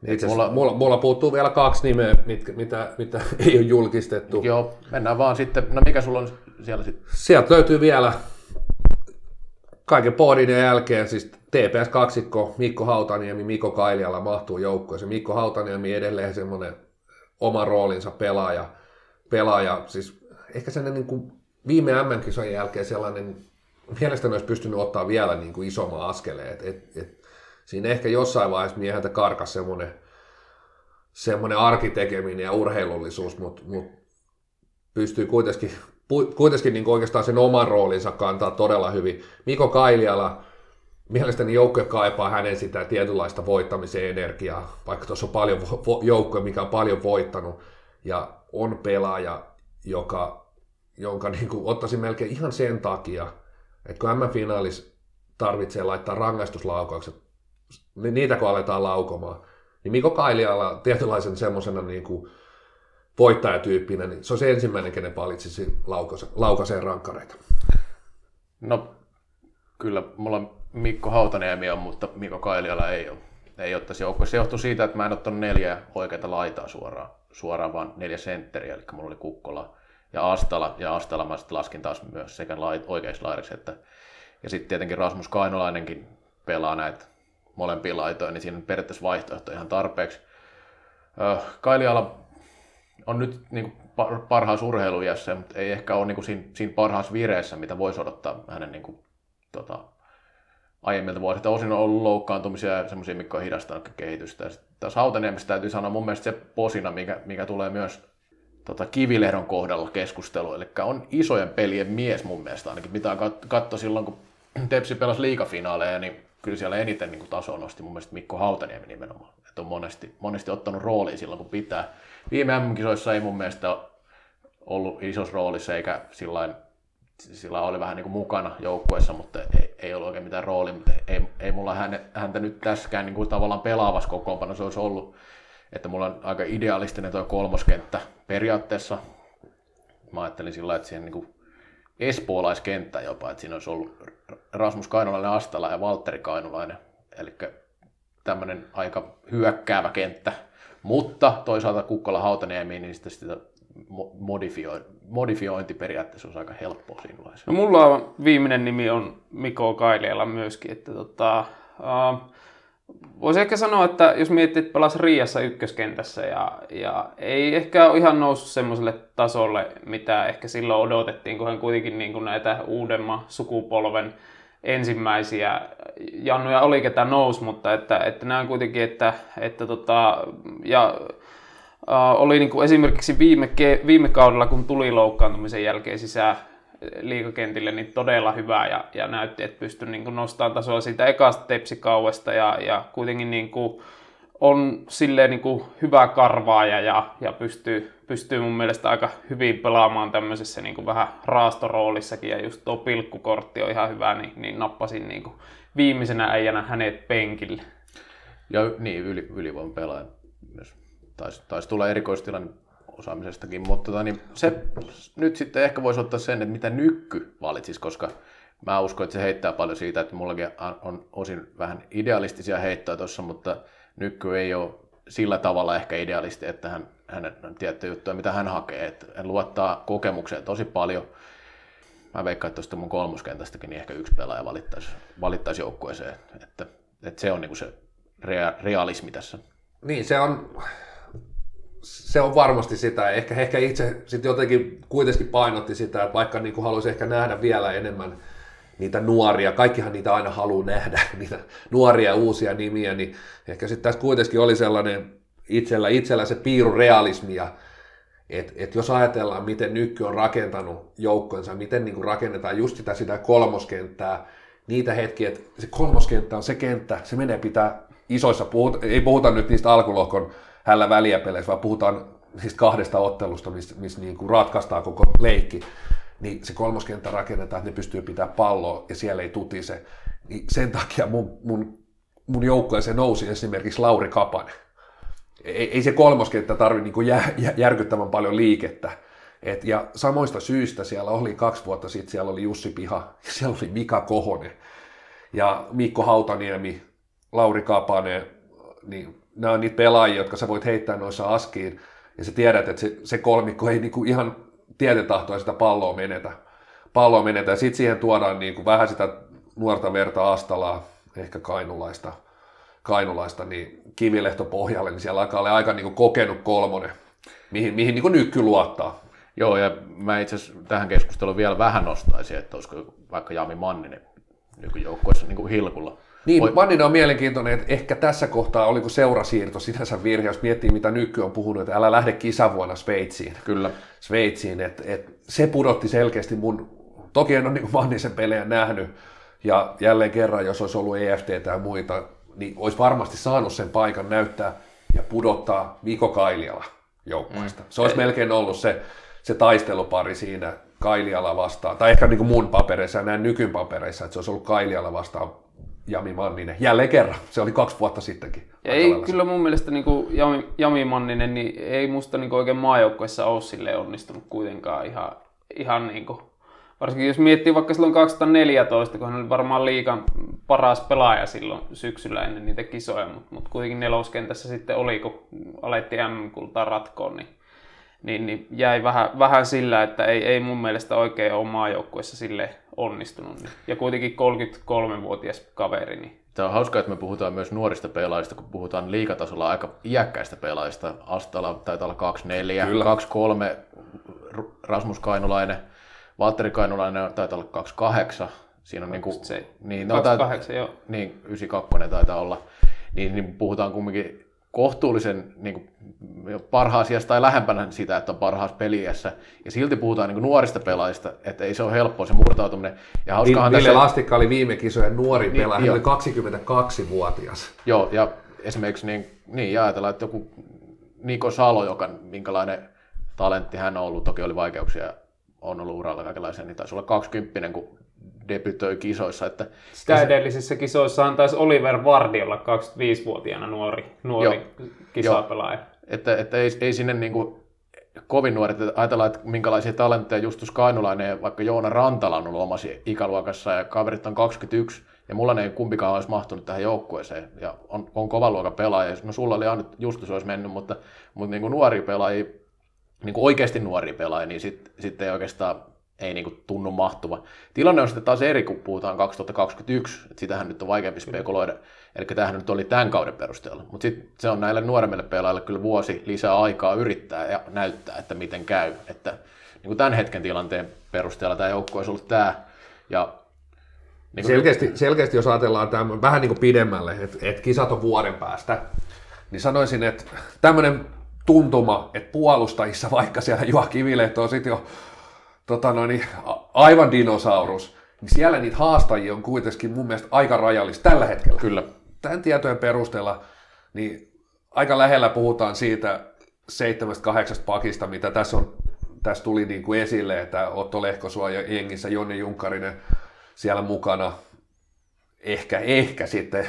Itse asiassa mulla, mulla puuttuu vielä kaksi nimeä, mitkä, mitä, mitä ei ole julkistettu. Joo, mennään vaan sitten, no mikä sulla on siellä sitten? Sieltä löytyy vielä kaiken pohdinnan jälkeen, siis T P S-kaksikko, Mikko Hautaniemi, Mikko Kaijala mahtuu joukkoon. Se Mikko Hautaniemi edelleen semmoinen oma roolinsa pelaaja, pelaaja. Siis ehkä sen niin kuin viime M M-kisojen jälkeen sellainen, mielestäni olisi pystynyt ottaa vielä niin kuin isomman askeleen. Et, et, et, siinä ehkä jossain vaiheessa mieheltä karkasi semmoinen, semmoinen arkitekeminen ja urheilullisuus, mutta mut pystyy kuitenkin, pu, kuitenkin niin kuin oikeastaan sen oman roolinsa kantaa todella hyvin. Mikko Kaijala, mielestäni joukkue kaipaa hänen sitä tietynlaista voittamisen energiaa, vaikka tuossa on paljon vo, joukkue, mikä on paljon voittanut ja on pelaaja, joka... jonka niin kuin ottaisin melkein ihan sen takia, että kun M M-finaalissa tarvitsee laittaa rangaistuslaukaukset, niin niitä kun aletaan laukomaan, niin Mikko Kailiala tietynlaisen semmoisena niin kuin voittajatyyppinä, niin se on se ensimmäinen, kenen palitsisi laukaiseen rankkareita. No kyllä, mulla Mikko Hautaniemi on, mutta Mikko Kailiala ei ole. Ei ole tässä joukkueessa. Se johtuu siitä, että mä en ottanut neljä oikeata laitaa suoraan, suoraan vaan neljä sentteriä, eli mulla oli Kukkola ja Astala, ja Astala mä sitten laskin taas myös sekä oikeiksi laidiksi, että ja sitten tietenkin Rasmus Kainulainenkin pelaa näitä molempia laitoja, niin siinä on periaatteessa vaihtoehto ihan tarpeeksi. Kailiala on nyt niin parhaassa urheiluiässä, mutta ei ehkä ole niin siinä, siinä parhaassa vireessä, mitä voisi odottaa hänen niin kuin, tota, aiemmilta vuosilta. Osin on ollut loukkaantumisia ja semmoisia, mitkä on hidastanut kehitystä. Ja tässä Hautaniemistä täytyy sanoa mun mielestä se posina, mikä, mikä tulee myös Tota, Kivilehdon kohdalla keskustelu, eli on isojen pelien mies mun mielestä ainakin. Mitä katsoa silloin, kun Tepsi pelasi liigafinaaleja, niin kyllä siellä eniten niin tasoa nosti mun mielestä Mikko Hautaniemi nimenomaan. Että on monesti, monesti ottanut rooliin silloin, kun pitää. Viime M M-kisoissa ei mun mielestä ollut isossa roolissa, eikä sillain, sillä oli vähän niin kuin mukana joukkueessa, mutta ei, ei ollut oikein mitään roolia. Mutta ei, ei mulla häne, häntä nyt tässäkään niin kuin tavallaan pelaavassa kokoonpano se olisi ollut. Että mulla on aika idealistinen tuo kolmoskenttä periaatteessa. Mä ajattelin sillä lailla, että siihen niin espoolaiskenttä jopa, että siinä olisi ollut Rasmus Kainulainen, Astala ja Valtteri Kainulainen. Eli tämmöinen aika hyökkäävä kenttä. Mutta toisaalta Kukkola Hautaniemi, niin sitten sitä modifio- modifiointi periaatteessa on aika helppoa sinulaisella. No, mulla on viimeinen nimi on Mikko Kaijala myöskin, että tota, ähm, voisi ehkä sanoa, että jos miettii, että pelasi Riassa ykköskentässä ja, ja ei ehkä ole ihan noussut semmoiselle tasolle, mitä ehkä silloin odotettiin, kun hän kuitenkin niin kuin näitä uudemman sukupolven ensimmäisiä jannuja oli, ketä nousi, mutta että, että nämä kuitenkin, että, että tota, ja äh, oli niin kuin esimerkiksi viime, ke- viime kaudella, kun tuli loukkaantumisen jälkeen sisään liigakentille, niin todella hyvää ja, ja näytti, että pystyi niin kuin nostamaan tasoa siitä ekasta tepsikauesta ja, ja kuitenkin niin kuin on silleen niin kuin hyvä karvaaja ja, ja pystyy, pystyy mun mielestä aika hyvin pelaamaan tämmöisessä niin kuin vähän raastoroolissakin ja just tuo pilkkukortti on ihan hyvä, niin, niin nappasin niin kuin viimeisenä äijänä hänet penkille. Ja niin, yli, ylivoiman pelaaja myös. Taisi, taisi tulla erikoistilanne osaamisestakin, mutta tota, niin se nyt sitten ehkä voisi ottaa sen, että mitä Nykky valitsisi, koska mä uskon, että se heittää paljon siitä, että mullakin on osin vähän idealistisia heittoja tuossa, mutta Nykky ei ole sillä tavalla ehkä idealisti, että hän, hänen tiettyjä juttuja, mitä hän hakee, että hän luottaa kokemukseen tosi paljon. Mä veikkaan, että tuosta mun kolmoskentästäkin niin ehkä yksi pelaaja valittaisi, valittaisi joukkueeseen, että, että se on niin kuin se rea- realismi tässä. Niin, se on... Se on varmasti sitä. Ehkä, ehkä itse sitten jotenkin kuitenkin painotti sitä, että vaikka niin kuin haluaisi ehkä nähdä vielä enemmän niitä nuoria, kaikkihan niitä aina haluaa nähdä, niitä nuoria uusia nimiä, niin ehkä sitten tässä kuitenkin oli sellainen itsellä, itsellä se piiru realismia, että et jos ajatellaan, miten Nykky on rakentanut joukkonsa, miten niin kuin rakennetaan just sitä, sitä kolmoskenttää, niitä hetkiä, että se kolmoskenttä on se kenttä, se menee pitää isoissa, puhuta, ei puhuta nyt niistä alkulohkon hällä väliä peleissä, vaan puhutaan niistä kahdesta ottelusta, missä mis niinku ratkaistaan koko leikki, niin se kolmoskenttä rakennetaan, että ne pystyy pitämään palloa ja siellä ei tutise. Niin sen takia mun, mun, mun joukkueeseen nousi esimerkiksi Lauri Kapanen. Ei, ei se kolmoskenttä tarvitse niinku jä, jä, järkyttävän paljon liikettä. Et, ja samoista syistä siellä oli kaksi vuotta sitten, siellä oli Jussi Piha, siellä oli Mika Kohonen ja Mikko Hautaniemi, Lauri Kapanen, niin nämä on niitä pelaajia, jotka sä voit heittää noissa askiin, ja sä tiedät, että se, se kolmikko ei niinku ihan tietetahtoa sitä palloa menetä. Palloa menetä, ja sitten siihen tuodaan niinku vähän sitä nuorta verta Astalaa, ehkä Kainulaista, Kainulaista niin Kivilehto pohjalle, niin siellä alkaa olla aika niinku kokenut kolmonen, mihin, mihin niinku Nykky luottaa. Joo, ja mä itse asiassa tähän keskusteluun vielä vähän nostaisin, että olisiko vaikka Jami Manninen nykyjoukkueessa niinku hilkulla. Niin, Voi... Manninen on mielenkiintoinen, että ehkä tässä kohtaa oliko seurasiirto sinänsä virhe, jos miettii mitä Nykky on puhunut, että älä lähde kisavuonna Sveitsiin. Kyllä. Sveitsiin, että et, se pudotti selkeästi mun, toki en ole niin Mannisen pelejä nähnyt, ja jälleen kerran, jos olisi ollut E F T tai muita, niin olisi varmasti saanut sen paikan näyttää ja pudottaa Mikko Kaijala joukkueesta. Mm. Se olisi Ei. melkein ollut se, se taistelupari siinä Kaijala vastaan, tai ehkä niin kuin mun papereissa ja näin Nykyn papereissa, että se olisi ollut Kaijala vastaan Jami Manninen. Jälleen kerran. Se oli kaksi vuotta sittenkin. Ei, kyllä mun mielestä niin kuin Jami, Jami Manninen, niin ei musta niin kuin oikein maajoukkueessa ole silleen onnistunut kuitenkaan ihan, ihan niin kuin. Varsinkin jos miettii vaikka silloin kaksituhattaneljätoista, kun hän oli varmaan liigan paras pelaaja silloin syksyllä ennen niitä kisoja, mutta, mutta kuitenkin neloskentässä sitten oli, kun alettiin M M-kultaa ratkoon, niin, niin, niin jäi vähän, vähän sillä, että ei, ei mun mielestä oikein ole maajoukkueessa silleen onnistunut. Ja kuitenkin kolmekymmentäkolmevuotias kaveri. Niin. Tämä on hauskaa, että me puhutaan myös nuorista pelaajista, kun puhutaan liigatasolla aika iäkkäistä pelaajista. Astala taitaa olla kaksikymmentäneljä, kyllä. kaksikymmentäkolme, Rasmus Kainulainen, Valtteri Kainulainen taitaa olla kaksikymmentäkahdeksan. Siinä on kaksikymmentäseitsemän. Niin, niin, no, kaksikymmentäkahdeksan, joo. Niin, yhdeksänkymmentäkaksi taitaa olla. Niin, niin puhutaan kumminkin kohtuullisen niin kuin parhaassa iässä tai lähempänä sitä, että on parhaassa peliässä. Ja silti puhutaan niin kuin nuorista pelaajista, että ei se ole helppoa se murtautuminen. Ja Ville tässä... Lastikka oli viime kisojen nuori niin, pelaaja, hän oli kaksikymmentäkaksivuotias. Joo, ja esimerkiksi niin, niin ajatellaan, että joku Niko Salo, joka minkälainen talentti hän on ollut, toki oli vaikeuksia, on ollut uralla kaikenlaisia, niin taisi olla kaksikymppinen, kun debytöi kisoissa. Että sitä edellisissä kisoissahan taisi Oliver Vardi olla kaksikymmentäviisivuotiaana nuori, nuori jo, kisapelaaja. Jo. Että, että ei, ei sinne niin kuin kovin nuoret, ajatellaan, että minkälaisia talentteja Justus Kainulainen ja vaikka Joona Rantala on ollut omassa ikäluokassa ja kaverit on kaksikymmentäyksi ja mulla ei kumpikaan olisi mahtunut tähän joukkueeseen ja on, on kovan luokan pelaaja. No sulla oli aina, Justus olisi mennyt, mutta, mutta niin kuin nuori pelaaja niin kuin oikeasti nuori pelaaja, niin sitten sit ei oikeastaan ei niin kuin tunnu mahtuva. Tilanne on sitten taas eri, kun puhutaan kaksituhattakaksikymmentäyksi, että sitähän nyt on vaikeampi spekuloida, eli tämähän nyt oli tämän kauden perusteella. Mutta sitten se on näille nuoremmille pelaajille kyllä vuosi lisää aikaa yrittää ja näyttää, että miten käy. Että niin kuin tämän hetken tilanteen perusteella tämä joukko olisi ollut tämä. Ja niin selkeästi, nyt... selkeästi jos ajatellaan tämän vähän niin kuin pidemmälle, että, että kisat on vuoden päästä, niin sanoisin, että tämmöinen tuntuma, että puolustajissa, vaikka siellä Juha Kivilehto on sitten jo tota noin, aivan dinosaurus, niin siellä niitä haastajia on kuitenkin mun mielestä aika rajallista tällä hetkellä. Kyllä. Tämän tietojen perusteella niin aika lähellä puhutaan siitä seitsemästä kahdeksasta pakista, mitä tässä, on, tässä tuli niin kuin esille, että Otto Lehkosuo ja jengissä Jonne Junkkarinen siellä mukana, ehkä, ehkä sitten.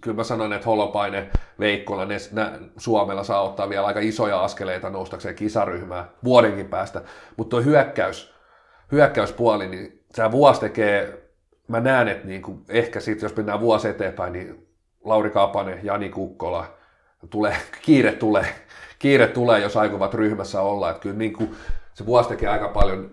Kyllä mä sanon, että Holopainen, Veikkola, ne, nä, Suomella saa ottaa vielä aika isoja askeleita noustakseen kisaryhmää vuodenkin päästä. Mutta tuo hyökkäys, hyökkäyspuoli, niin tämä vuosi tekee, mä näen, että niinku, ehkä sitten jos mennään vuosi eteenpäin, niin Lauri Kapanen, Jani Kukkola, tulee, kiire, tulee, kiire tulee, jos aikovat ryhmässä olla. Et kyllä niinku, se vuosi tekee aika paljon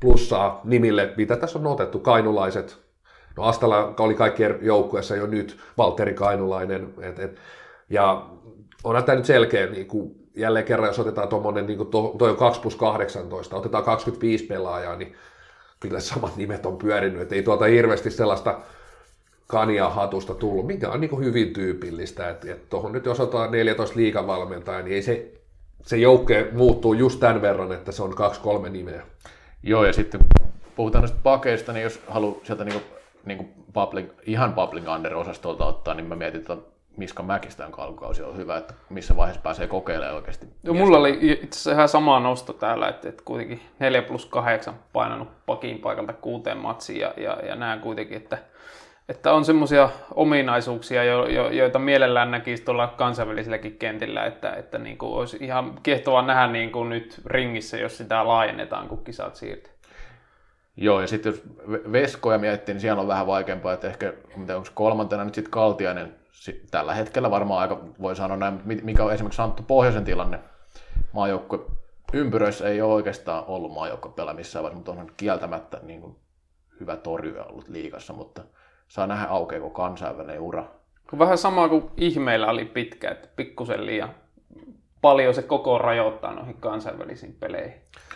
plussaa nimille, mitä tässä on otettu, kainulaiset. No Astala oli kaikkien joukkueessa jo nyt, Valtteri Kainulainen, et, et, ja onhan tämä nyt selkeä, niin kuin, jälleen kerran jos otetaan tuommoinen, niin kuin to, toi on kaksi plus kahdeksantoista, otetaan kaksikymmentäviisi pelaajaa, niin kyllä samat nimet on pyörinyt, et ei tuolta hirveästi sellaista kania hatusta tullut, mikä on niin kuin hyvin tyypillistä, että et tuohon nyt jos otetaan neljätoista liigavalmentaja, niin ei se, se joukkue muuttuu just tämän verran, että se on kaksi kolme nimeä. Joo, ja sitten kun puhutaan noista pakeista, niin jos haluaa sieltä niin kuin niin kuin bubbling, ihan bubbling under-osastolta ottaa, niin mä mietin, että Miska Mäkistä on alkukausi on hyvä, että missä vaiheessa pääsee kokeilemaan oikeasti. Joo, mulla oli itse asiassa ihan sama nosto täällä, että, että kuitenkin neljä plus kahdeksan painanut pakin paikalta kuuteen matsiin ja, ja, ja näen kuitenkin, että, että on semmoisia ominaisuuksia, jo, jo, joita mielellään näkisi tuolla kansainvälisilläkin kentillä, että, että niin kuin olisi ihan kiehtovaa nähdä niin kuin nyt ringissä, jos sitä laajennetaan, kun kisat siirtyy. Joo, ja sitten jos Veskoja miettii, niin siellä on vähän vaikeampaa, että ehkä mitä onko kolmantena nyt sitten Kaltiainen tällä hetkellä varmaan aika voi sanoa näin, mikä on esimerkiksi Santtu Pohjoisen tilanne. Maajoukkue ympyröissä ei ole oikeastaan ollut maajoukkue pelaa missään vaiheessa, mutta onhan kieltämättä niin kuin hyvä torjuja ollut liigassa, mutta saa nähdä aukeako kansainvälinen ura. Vähän sama kuin ihmeillä oli pitkä, että pikkusen liian paljon se koko rajoittaa noihin kansainvälisiin peleihin.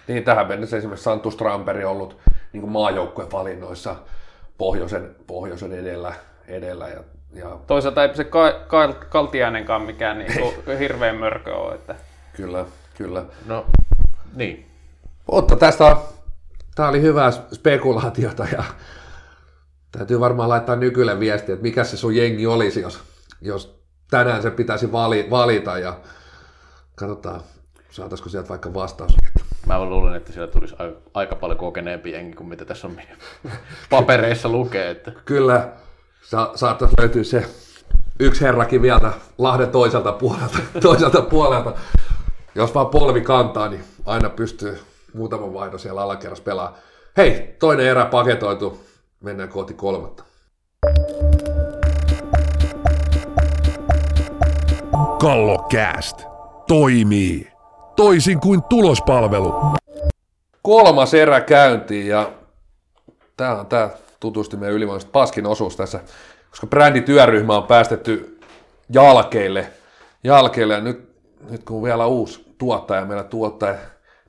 Niin, tähän mennessä esimerkiksi Santtu Stramperi on ollut niin maajoukkuevalinnoissa pohjoisen, pohjoisen edellä. edellä ja, ja... Toisaalta ei se ka- Kaltiainenkaan mikään niin hirveän mörkö ole. Että... Kyllä, kyllä. No, niin. Mutta tästä, tämä oli hyvää spekulaatiota ja täytyy varmaan laittaa Nykylle viestiä, että mikä se sun jengi olisi, jos, jos tänään se pitäisi vali, valita ja katsotaan, saataisiko sieltä vaikka vastaus. Mä luulen, että siellä tulisi aika paljon kokeneempi jengi kuin mitä tässä on papereissa lukee. Että. Kyllä, sa- saattaisi löytyä se yksi herrakin vielä Lahden toiselta puolelta, toiselta puolelta. Jos vaan polvi kantaa, niin aina pystyy muutaman vaihdon siellä alakerrassa pelaamaan. Hei, toinen erä paketoitu. Mennään kohti kolmatta. Kallokäst toimii toisin kuin tulospalvelu. Kolmas erä käyntiin ja tämä on tämä tutusti meidän ylivoimaiset paskin osuus tässä, koska brändityöryhmä on päästetty jalkeille. jalkeille. Ja nyt, nyt kun vielä uusi tuottaja, meillä tuottaja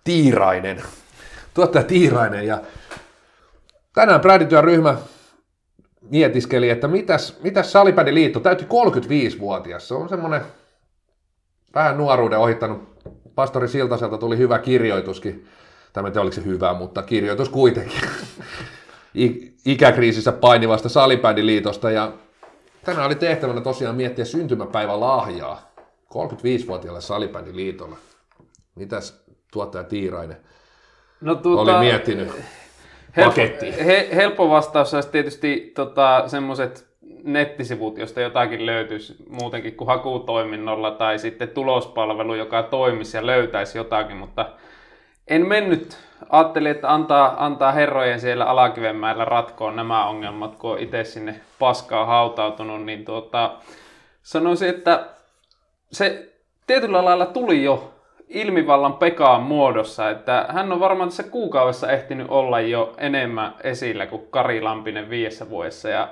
Tiirainen. Tuottaja Tiirainen ja tänään brändityöryhmä mietiskeli, että mitäs, mitäs Salibandyliitto täytti kolmekymmentäviisivuotias. Se on semmoinen vähän nuoruuden ohittanut. Pastori Siltaselta tuli hyvä kirjoituskin, tai en tiedä oliko se hyvä, mutta kirjoitus kuitenkin, ikäkriisissä painivasta Salibändiliitosta. Ja tänään oli tehtävänä tosiaan miettiä syntymäpäivä lahjaa kolmekymmentäviisivuotiaalle Salibändiliitolle. Mitäs tuottaja Tiirainen no, tuota, oli miettinyt pakettiin? He, helppo vastaus olisi tietysti tota, semmoiset nettisivut, josta jotakin löytyisi muutenkin kuin hakutoiminnolla tai sitten tulospalvelu, joka toimisi ja löytäisi jotakin, mutta en mennyt. Ajattelin, että antaa, antaa herrojen siellä Alakivenmäellä ratkoa nämä ongelmat, kun on itse sinne paskaa hautautunut, niin tuota, sanoisin, että se tietyllä lailla tuli jo Ilmivallan Pekaan muodossa, että hän on varmaan tässä kuukaudessa ehtinyt olla jo enemmän esillä kuin Kari Lampinen viidessä vuodessa. Ja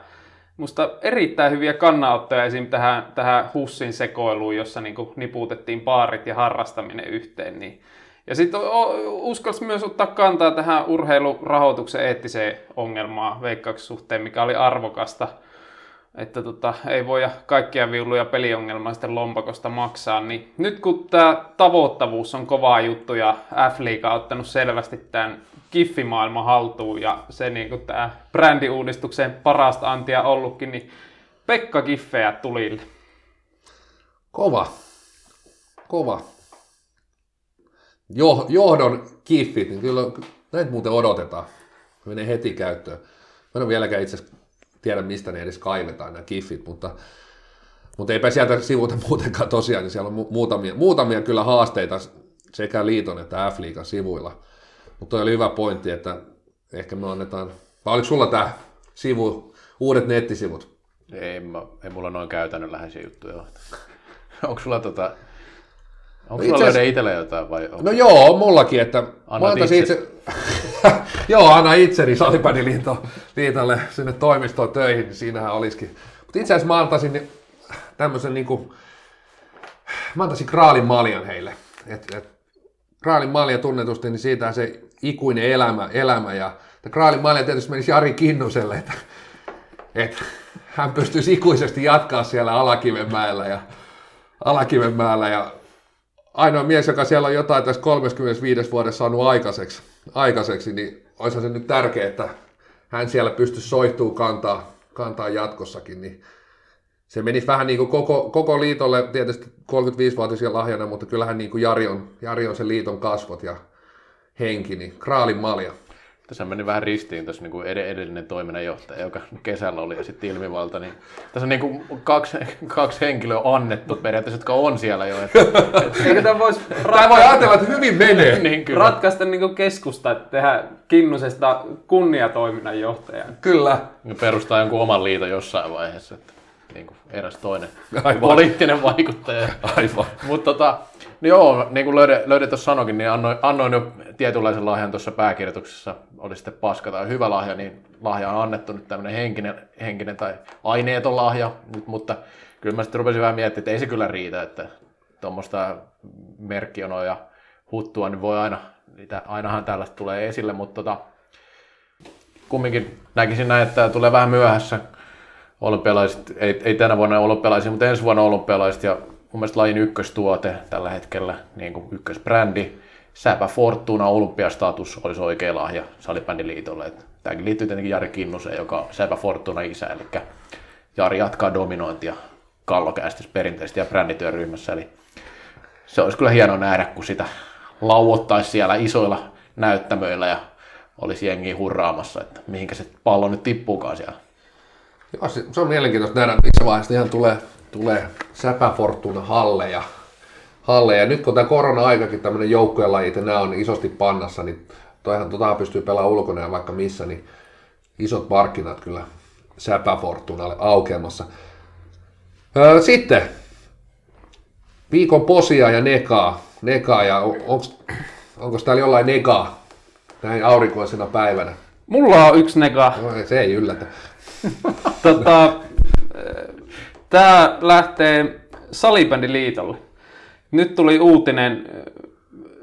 musta erittäin hyviä kannanottoja esim. tähän, tähän Hussin sekoiluun, jossa niin kuin niputettiin baarit ja harrastaminen yhteen. Niin. Ja sitten uskalsi myös ottaa kantaa tähän urheilurahoituksen eettiseen ongelmaan Veikkauksen suhteen, mikä oli arvokasta. Että tota, ei voida kaikkia viuluja peliongelmaa sitten lompakosta maksaa, niin nyt kun tämä tavoittavuus on kovaa juttu ja F-liiga on ottanut selvästi tämän kiffimaailman haltuun ja se niinku tämä brändiuudistukseen parasta antia ollutkin, niin Pekka Kiffeä tulille. Kova, kova. Jo, johdon kiffit, niin kyllä näitä muuten odotetaan. Menee heti käyttöön. Mä en vieläkään itse asiassa tiedä, mistä ne edes kaivetaan nämä kiffit, mutta, mutta eipä sieltä sivuta muutenkaan tosiaan, niin siellä on muutamia, muutamia kyllä haasteita sekä liiton että F-liigan sivuilla. Mutta toi oli hyvä pointti, että ehkä me annetaan, vai oliko sulla tämä sivu, uudet nettisivut? Ei, mä, ei mulla noin käytännönläheisiä juttuja. Onko sulla tota, onko no sulla itsellä jotain vai? Onko... No joo, mullakin, että annat mä itse... itse... Joo, anna itseni Salibandyliitolle sinne toimistoon töihin, niin siinähän olisikin. Mutta itse asiassa mä antaisin tämmöisen niinku, mä antaisin Kraalin maljan heille. Et, et, Kraalin malja tunnetusti, niin siitä se ikuinen elämä, elämä ja Kraalin malja tietysti menisi Jari Kinnuselle, että et, hän pystyisi ikuisesti jatkaa siellä Alakivenmäellä ja Alakivenmäellä ja ainoa mies, joka siellä on jotain tässä kolmekymmentäviisi vuodessa saanut aikaiseksi, aikaiseksi niin olisihan se nyt tärkeää, että hän siellä pystyisi soihtumaan kantaa, kantaa jatkossakin. Niin se meni vähän niin kuin koko, koko liitolle, tietysti kolmekymmentäviisivuotisia lahjana, mutta kyllähän niin kuin Jari, on, Jari on se liiton kasvot ja henki, niin Kraalin malja. Tässä meni vähän ristiin tuossa niin kuin edellinen toiminnanjohtaja, joka kesällä oli ja sitten Ilmivalta. Niin tässä on niin kuin kaksi, kaksi henkilöä annettu periaatteessa, jotka on siellä jo. Että, että... Eikö tämä voisi ajatella, että hyvin menee. Niin, ratkaista niin kuin keskusta, että tehdä Kinnusesta kunniatoiminnanjohtajan. Kyllä. Ja perustaa jonkun oman liiton jossain vaiheessa. Että, niin kuin eräs toinen aivan poliittinen vaikuttaja. Aivan. Mut tota, no joo, niin kuin Löyde, Löyde tuossa sanoikin, niin annoin, annoin jo tietynlaisen lahjan tuossa pääkirjoituksessa, oli sitten paska tai hyvä lahja, niin lahja on annettu nyt tämmöinen henkinen, henkinen tai aineeton lahja, nyt, mutta kyllä mä sitten rupesin vähän miettimään, että ei se kyllä riitä, että tuommoista merkkionoa ja huttua, niin voi aina, niitä, ainahan tällaista tulee esille, mutta tota, kumminkin näkisin näin, että tulee vähän myöhässä olympialaiset, ei, ei tänä vuonna olympialaisia, mutta ensi vuonna olympialaiset ja mun mielestä lajin ykköstuote tällä hetkellä, niin kuin ykkösbrändi, Säpä Fortuna olympiastatus olisi oikea lahja Salibändyliitolle. Tämäkin liittyy tietenkin Jari Kinnuseen, joka on Säpä Fortuna isä, eli Jari jatkaa dominointia Kallokästissä perinteisesti ja brändityöryhmässä. Eli se olisi kyllä hienoa nähdä, kun sitä lauottaisi siellä isoilla näyttämöillä ja olisi jengiä hurraamassa, että mihinkä se pallo nyt tippuukaan siellä. Joo, se on mielenkiintoista nähdä, missä vaiheessa ihan tulee... Tulee Säpäfortuna halleja. halleja. Nyt kun tämä korona-aikakin tämmöinen joukkojen lajit ja nämä on isosti pannassa, niin toihan tota pystyy pelaamaan ulkona ja vaikka missä, niin isot markkinat kyllä Säpäfortunalle aukeamassa. Öö, sitten viikon posia ja nekaa. nekaa ja onko täällä jollain nekaa näin aurinkoisena päivänä? Mulla on yksi neka. No, se ei yllätä. tota... Tämä lähtee Salibändiliitolle. Nyt tuli uutinen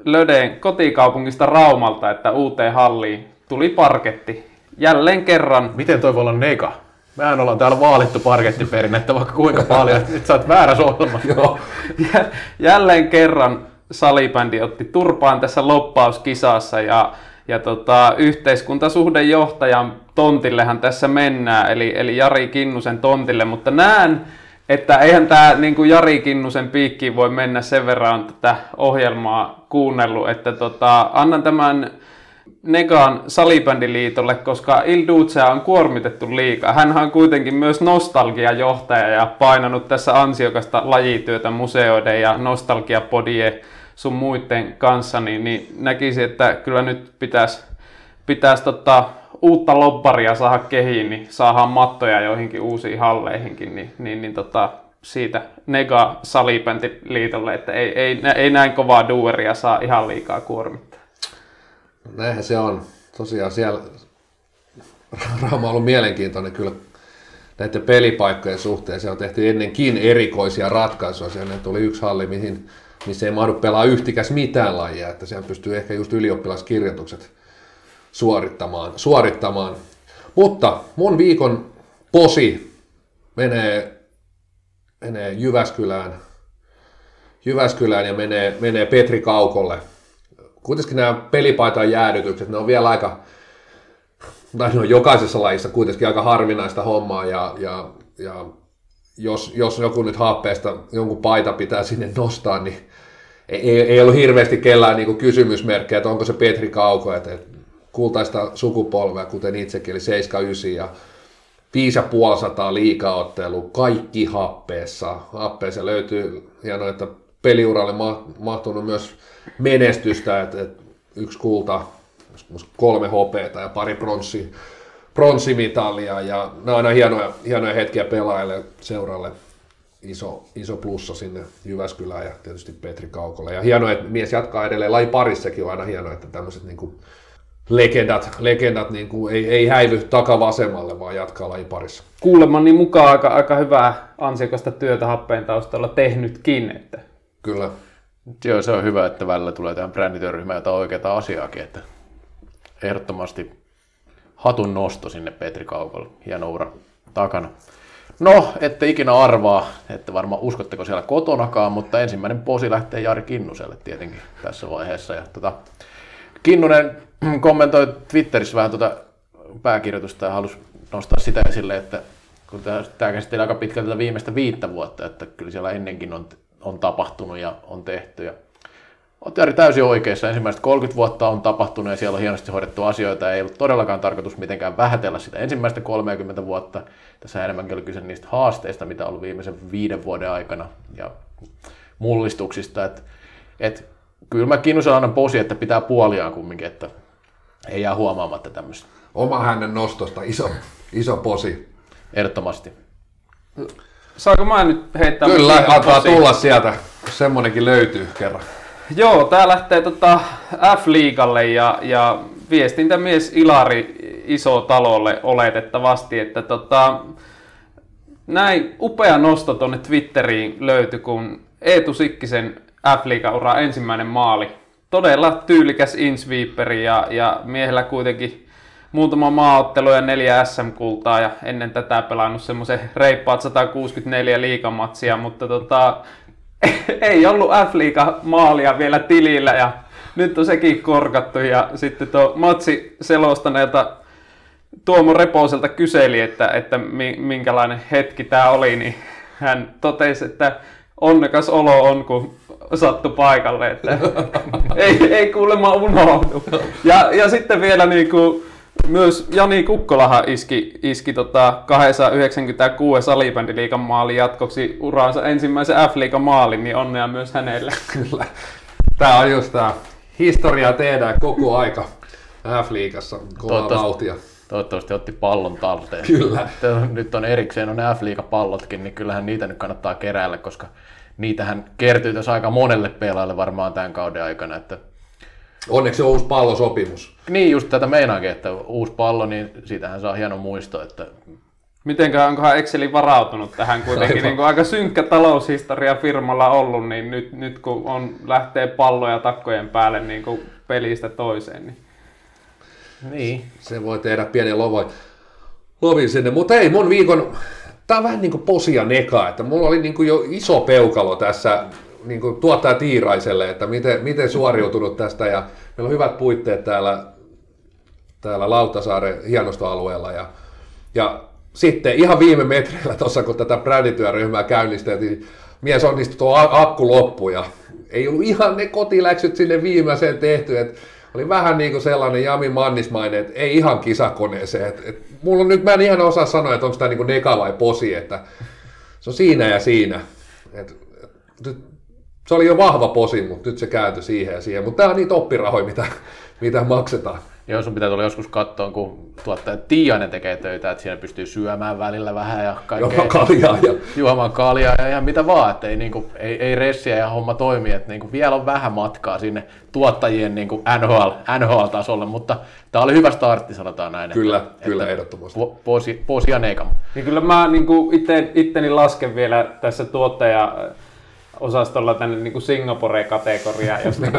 Löden kotikaupungista Raumalta, että uuteen halliin tuli parketti. Jälleen kerran. Miten toi voi olla neka? Mehän ollaan täällä vaalittu parkettiperinnettä vaikka kuinka paljon. Nyt sä oot väärässä ohjelmassa. Jälleen kerran Salibändi otti turpaan tässä loppauskisassa ja, ja tota, yhteiskuntasuhdejohtajan tontillehan tässä mennään, eli, eli Jari Kinnusen tontille, mutta näen, että eihän tämä niin kuin Jari Kinnusen piikkiin voi mennä, sen verran on tätä ohjelmaa kuunnellut, että tota, annan tämän nekaan Salibändiliitolle, koska Il Ducea on kuormitettu liikaa. Hänhän on kuitenkin myös nostalgiajohtaja ja painanut tässä ansiokasta lajityötä museoiden ja nostalgiapodien sun muiden kanssa, niin, niin näkisin, että kyllä nyt pitäisi pitäis, tota, uutta lobbaria saada kehiin, niin saadaan mattoja joihinkin uusiin halleihinkin, niin, niin, niin tota, siitä nega Salibändiliitolle, että ei, ei, ei näin kovaa duuria saa ihan liikaa kuormittaa. Näinhän se on. Tosiaan siellä Rauma on ollut mielenkiintoinen kyllä näiden pelipaikkojen suhteen. Se on tehty ennenkin erikoisia ratkaisuja. Siellä tuli yksi halli, mihin, missä ei mahdu pelaa yhtikäs mitään lajia. Että siellä pystyy ehkä just ylioppilaskirjoitukset suorittamaan. suorittamaan. Mutta mun viikon posi menee... menee Jyväskylään, Jyväskylään ja menee, menee Petri Kaukolle. Kuitenkin nämä pelipaitan jäädytykset, ne on vielä aika, tai ne on jokaisessa lajissa kuitenkin aika harvinaista hommaa, ja, ja, ja jos, jos joku nyt happeesta jonkun paita pitää sinne nostaa, niin ei, ei ollut hirveästi kellään niin kuin kysymysmerkkejä, että onko se Petri Kauko, että kultaista sukupolvea, kuten itsekin, eli seitsemänkymmentäyhdeksän ja viisi ja puoli sataa liigaottelua, kaikki happeessa. Happeessa löytyy, hienoa, että peliuralle mahtunut myös menestystä, että yksi kulta, kolme hopeata ja pari bronssi, pronssimitalia. Ja nämä on aina hienoja, hienoja hetkiä pelaajille, seuralle. Iso, iso plussa sinne Jyväskylään ja tietysti Petri Kaukolle. Ja hienoa, että mies jatkaa edelleen lajiparissakin, on aina hienoa, että tämmöiset niin kuin Legendat, legendat niin kuin ei, ei häivy takavasemmalle, vaan jatkaa lajin parissa. Kuulemani mukaan aika, aika hyvää ansiokasta työtä happeen taustalla tehnytkin. Että. Kyllä. Joo, se on hyvä, että välillä tulee tähän brändityöryhmään jotain oikeaa asiaakin. Että ehdottomasti hatun nosto sinne Petri Kaukolle. Hieno ura takana. No, ette ikinä arvaa, ette varmaan uskotteko siellä kotonakaan, mutta ensimmäinen posi lähtee Jari Kinnuselle tietenkin tässä vaiheessa. Ja tota, Kinnunen kommentoi Twitterissä vähän tuota pääkirjoitusta ja halusi nostaa sitä esille, että kun tämä käsittelee aika pitkälti tätä viimeistä viittä vuotta, että kyllä siellä ennenkin on, on tapahtunut ja on tehty. Ja olet Jari täysin oikeassa. Ensimmäiset kolmekymmentä vuotta on tapahtunut ja siellä on hienosti hoidettu asioita ja ei ollut todellakaan tarkoitus mitenkään vähätellä sitä ensimmäistä kolmekymmentä vuotta. Tässä enemmänkin oli kyse niistä haasteista, mitä on ollut viimeisen viiden vuoden aikana ja mullistuksista. Et, et, kyllä mä Kinnusella annan posi, että pitää puoliaan kumminkin, että ei jää huomaamatta tämmöistä. Oma hänen nostosta, iso, iso posi. Ehdottomasti. Saanko mä nyt heittää? Kyllä, antaa tulla sieltä, kun semmonenkin löytyy kerran. Joo, tää lähtee tota F-liigalle ja, ja viestintämies Ilari Isotalolle oletettavasti, että tota, näin upea nosto tonne Twitteriin löytyi, kun Eetu Sikkisen F-liigan uraa ensimmäinen maali. Todella tyylikäs insweeperi ja, ja miehellä kuitenkin muutama maaottelu ja neljä S M-kultaa ja ennen tätä pelannut semmoisen reippaat sata kuusikymmentäneljä liigamatsia, mutta tota, ei ollut F-liigan maalia vielä tilillä ja nyt on sekin korkattu ja sitten tuo matsi selostaneelta Tuomo Reposelta kyseli, että, että minkälainen hetki tämä oli, niin hän totesi, että onnekas olo on, kun sattu paikalle, että ei, ei kuulemma unohdu. Ja, ja sitten vielä niin kuin, myös Jani Kukkolahan iski, iski tota kaksisataayhdeksänkymmentäkuusi salibändiliigan maalin jatkoksi uraansa ensimmäisen F-liigan maalin, niin onnea myös hänelle. Kyllä. Tämä on just tämä. Historiaa tehdään koko aika F-liigassa, kovaa vauhtia. Toivottavasti otti pallon talteen. Kyllä. Nyt on erikseen on ne F-liigapallotkin, niin kyllähän niitä nyt kannattaa keräillä, koska niitähän kertyy tässä aika monelle pelaajalle varmaan tämän kauden aikana. Että... Onneksi on uusi pallosopimus. Niin, just tätä meinaankin, että uusi pallo, niin siitähän saa hieno muisto. Että... Mitenköhän, onkohan Exceli varautunut tähän kuitenkin? Niin aika synkkä taloushistoria firmalla ollut, niin nyt, nyt kun on, lähtee palloja takkojen päälle niin kuin pelistä toiseen, niin... Niin. Se voi tehdä pienen lovin, lovin sinne, mutta ei mun viikon, tää on vähän niinku posia neka, että mulla oli niinku jo iso peukalo tässä niinku tuottaa Tiiraiselle, että miten, miten suoriutunut tästä ja meillä on hyvät puitteet täällä, täällä Lauttasaaren hienostoalueella ja, ja sitten ihan viime metreillä tuossa kun tätä brändityöryhmää käynnistettiin, mies onnistui tuo akku loppu ja ei ollut ihan ne kotiläksyt sinne viimeiseen tehty, että oli vähän niin kuin sellainen Jami Mannismainen, että ei ihan kisakoneeseen. Et, et, mulla on nyt, mä en ihan osaa sanoa, että onko tämä niin neka vai posi, että se on siinä ja siinä. Et, et, se oli jo vahva posi, mutta nyt se kääntyi siihen ja siihen. Mutta tämä on niitä oppirahoja, mitä, mitä maksetaan. Joo, sun pitää tulla joskus kattoon, kun tuottaja Tiirainen tekee töitä, että siinä pystyy syömään välillä vähän ja kaikkea. Kaljaa ja juomaan kaljaa ja ihan mitä vaan, että ei, niin kuin, ei, ei ressiä ja homma toimii. Että niin kuin vielä on vähän matkaa sinne tuottajien niin kuin N H L-tasolle, mutta tämä oli hyvä startti, sanotaan näin. Kyllä, että, kyllä että ehdottomasti. Posi, posi ja neikam. Niin kyllä mä niin kuin itte, itteni lasken vielä tässä tuottaja osastolla tänne niin Singapore-kategoriaan, jos niin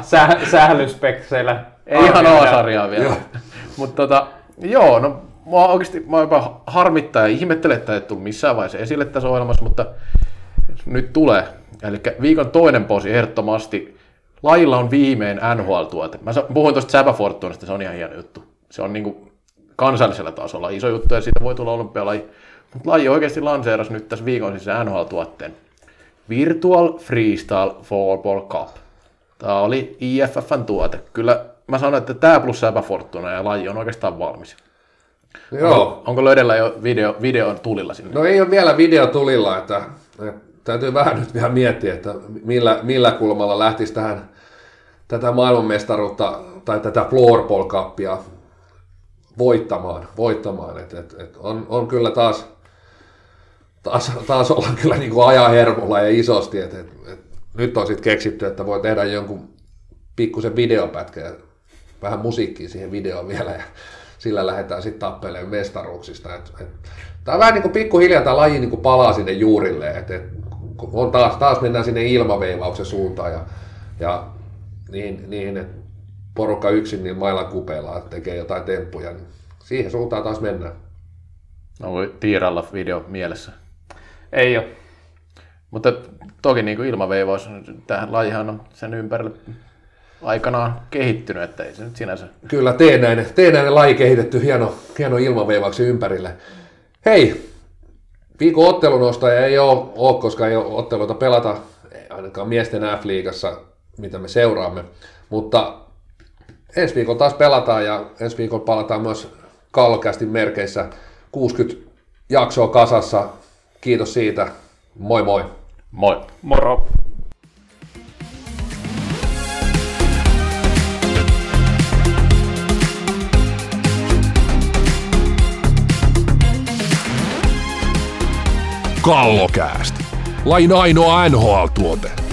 säh- sählyspekseillä. Ei ihan O-sarjaa vielä. Mutta tota, joo, no mua oikeasti mä jopa harmittaa ja ihmettelen, että ei tule missään vaiheessa esille tässä ohjelmassa, mutta nyt tulee. Eli viikon toinen posi ehdottomasti. Lajilla on viimein N H L-tuote. Mä puhuin tuosta Säpäfortunasta, se on ihan hieno juttu. Se on niinku kansallisella tasolla iso juttu ja siitä voi tulla olympialaji. Mutta laji oikeasti lanseerasi nyt tässä viikon sisään N H L-tuotteen. Virtual Freestyle Football Cup. Tämä oli I F F:n tuote. Kyllä mä sanoin, että tämä plus Säpäfortuna ja laji on oikeastaan valmis. Joo. Onko löydellä jo video, videon tulilla sinne? No ei ole vielä video tulilla. Että, että täytyy vähän nyt vielä miettiä, että millä, millä kulmalla lähtisi tähän tätä maailmanmestaruutta tai tätä Floorball Cupia voittamaan. voittamaan. Että, että, että on, on kyllä taas... Taas, taas ollaan kyllä niin kuin ajahermolla ja isosti, että et, et, nyt on sitten keksitty, että voi tehdä jonkun pikkusen videopätkä ja vähän musiikkia siihen videoon vielä ja sillä lähdetään sitten tappelemaan mestaruuksista. Et, et, tämä on vähän niin kuin pikkuhiljaa tämä laji niin kuin palaa sinne juurille, että et, on taas, taas mennään sinne ilmaveivauksen suuntaan ja, ja niin, niin että porukka yksin niin mailan kupeilla tekee jotain temppuja, niin siihen suuntaan taas mennään. No voi Tiiralla video mielessä. Ei ole. Mutta toki niin kuin ilmaveivaus, tähän lajihan on sen ympärille aikanaan kehittynyt, että ei se nyt sinänsä. Kyllä, Teenäinen, Teenäinen laji kehitetty hieno, hieno ilmaveivauksen ympärille. Hei, viikon ottelunostaja ei ole, ole, koska ei ole otteluita pelata, ainakaan miesten F-liigassa, mitä me seuraamme. Mutta ensi viikolla taas pelataan ja ensi viikolla palataan myös Kallokästin merkeissä. kuusikymmentä jaksoa kasassa. Kiitos siitä. Moi moi. Moi. Moro. Kallokäst. Lain ainoa N H L-tuote.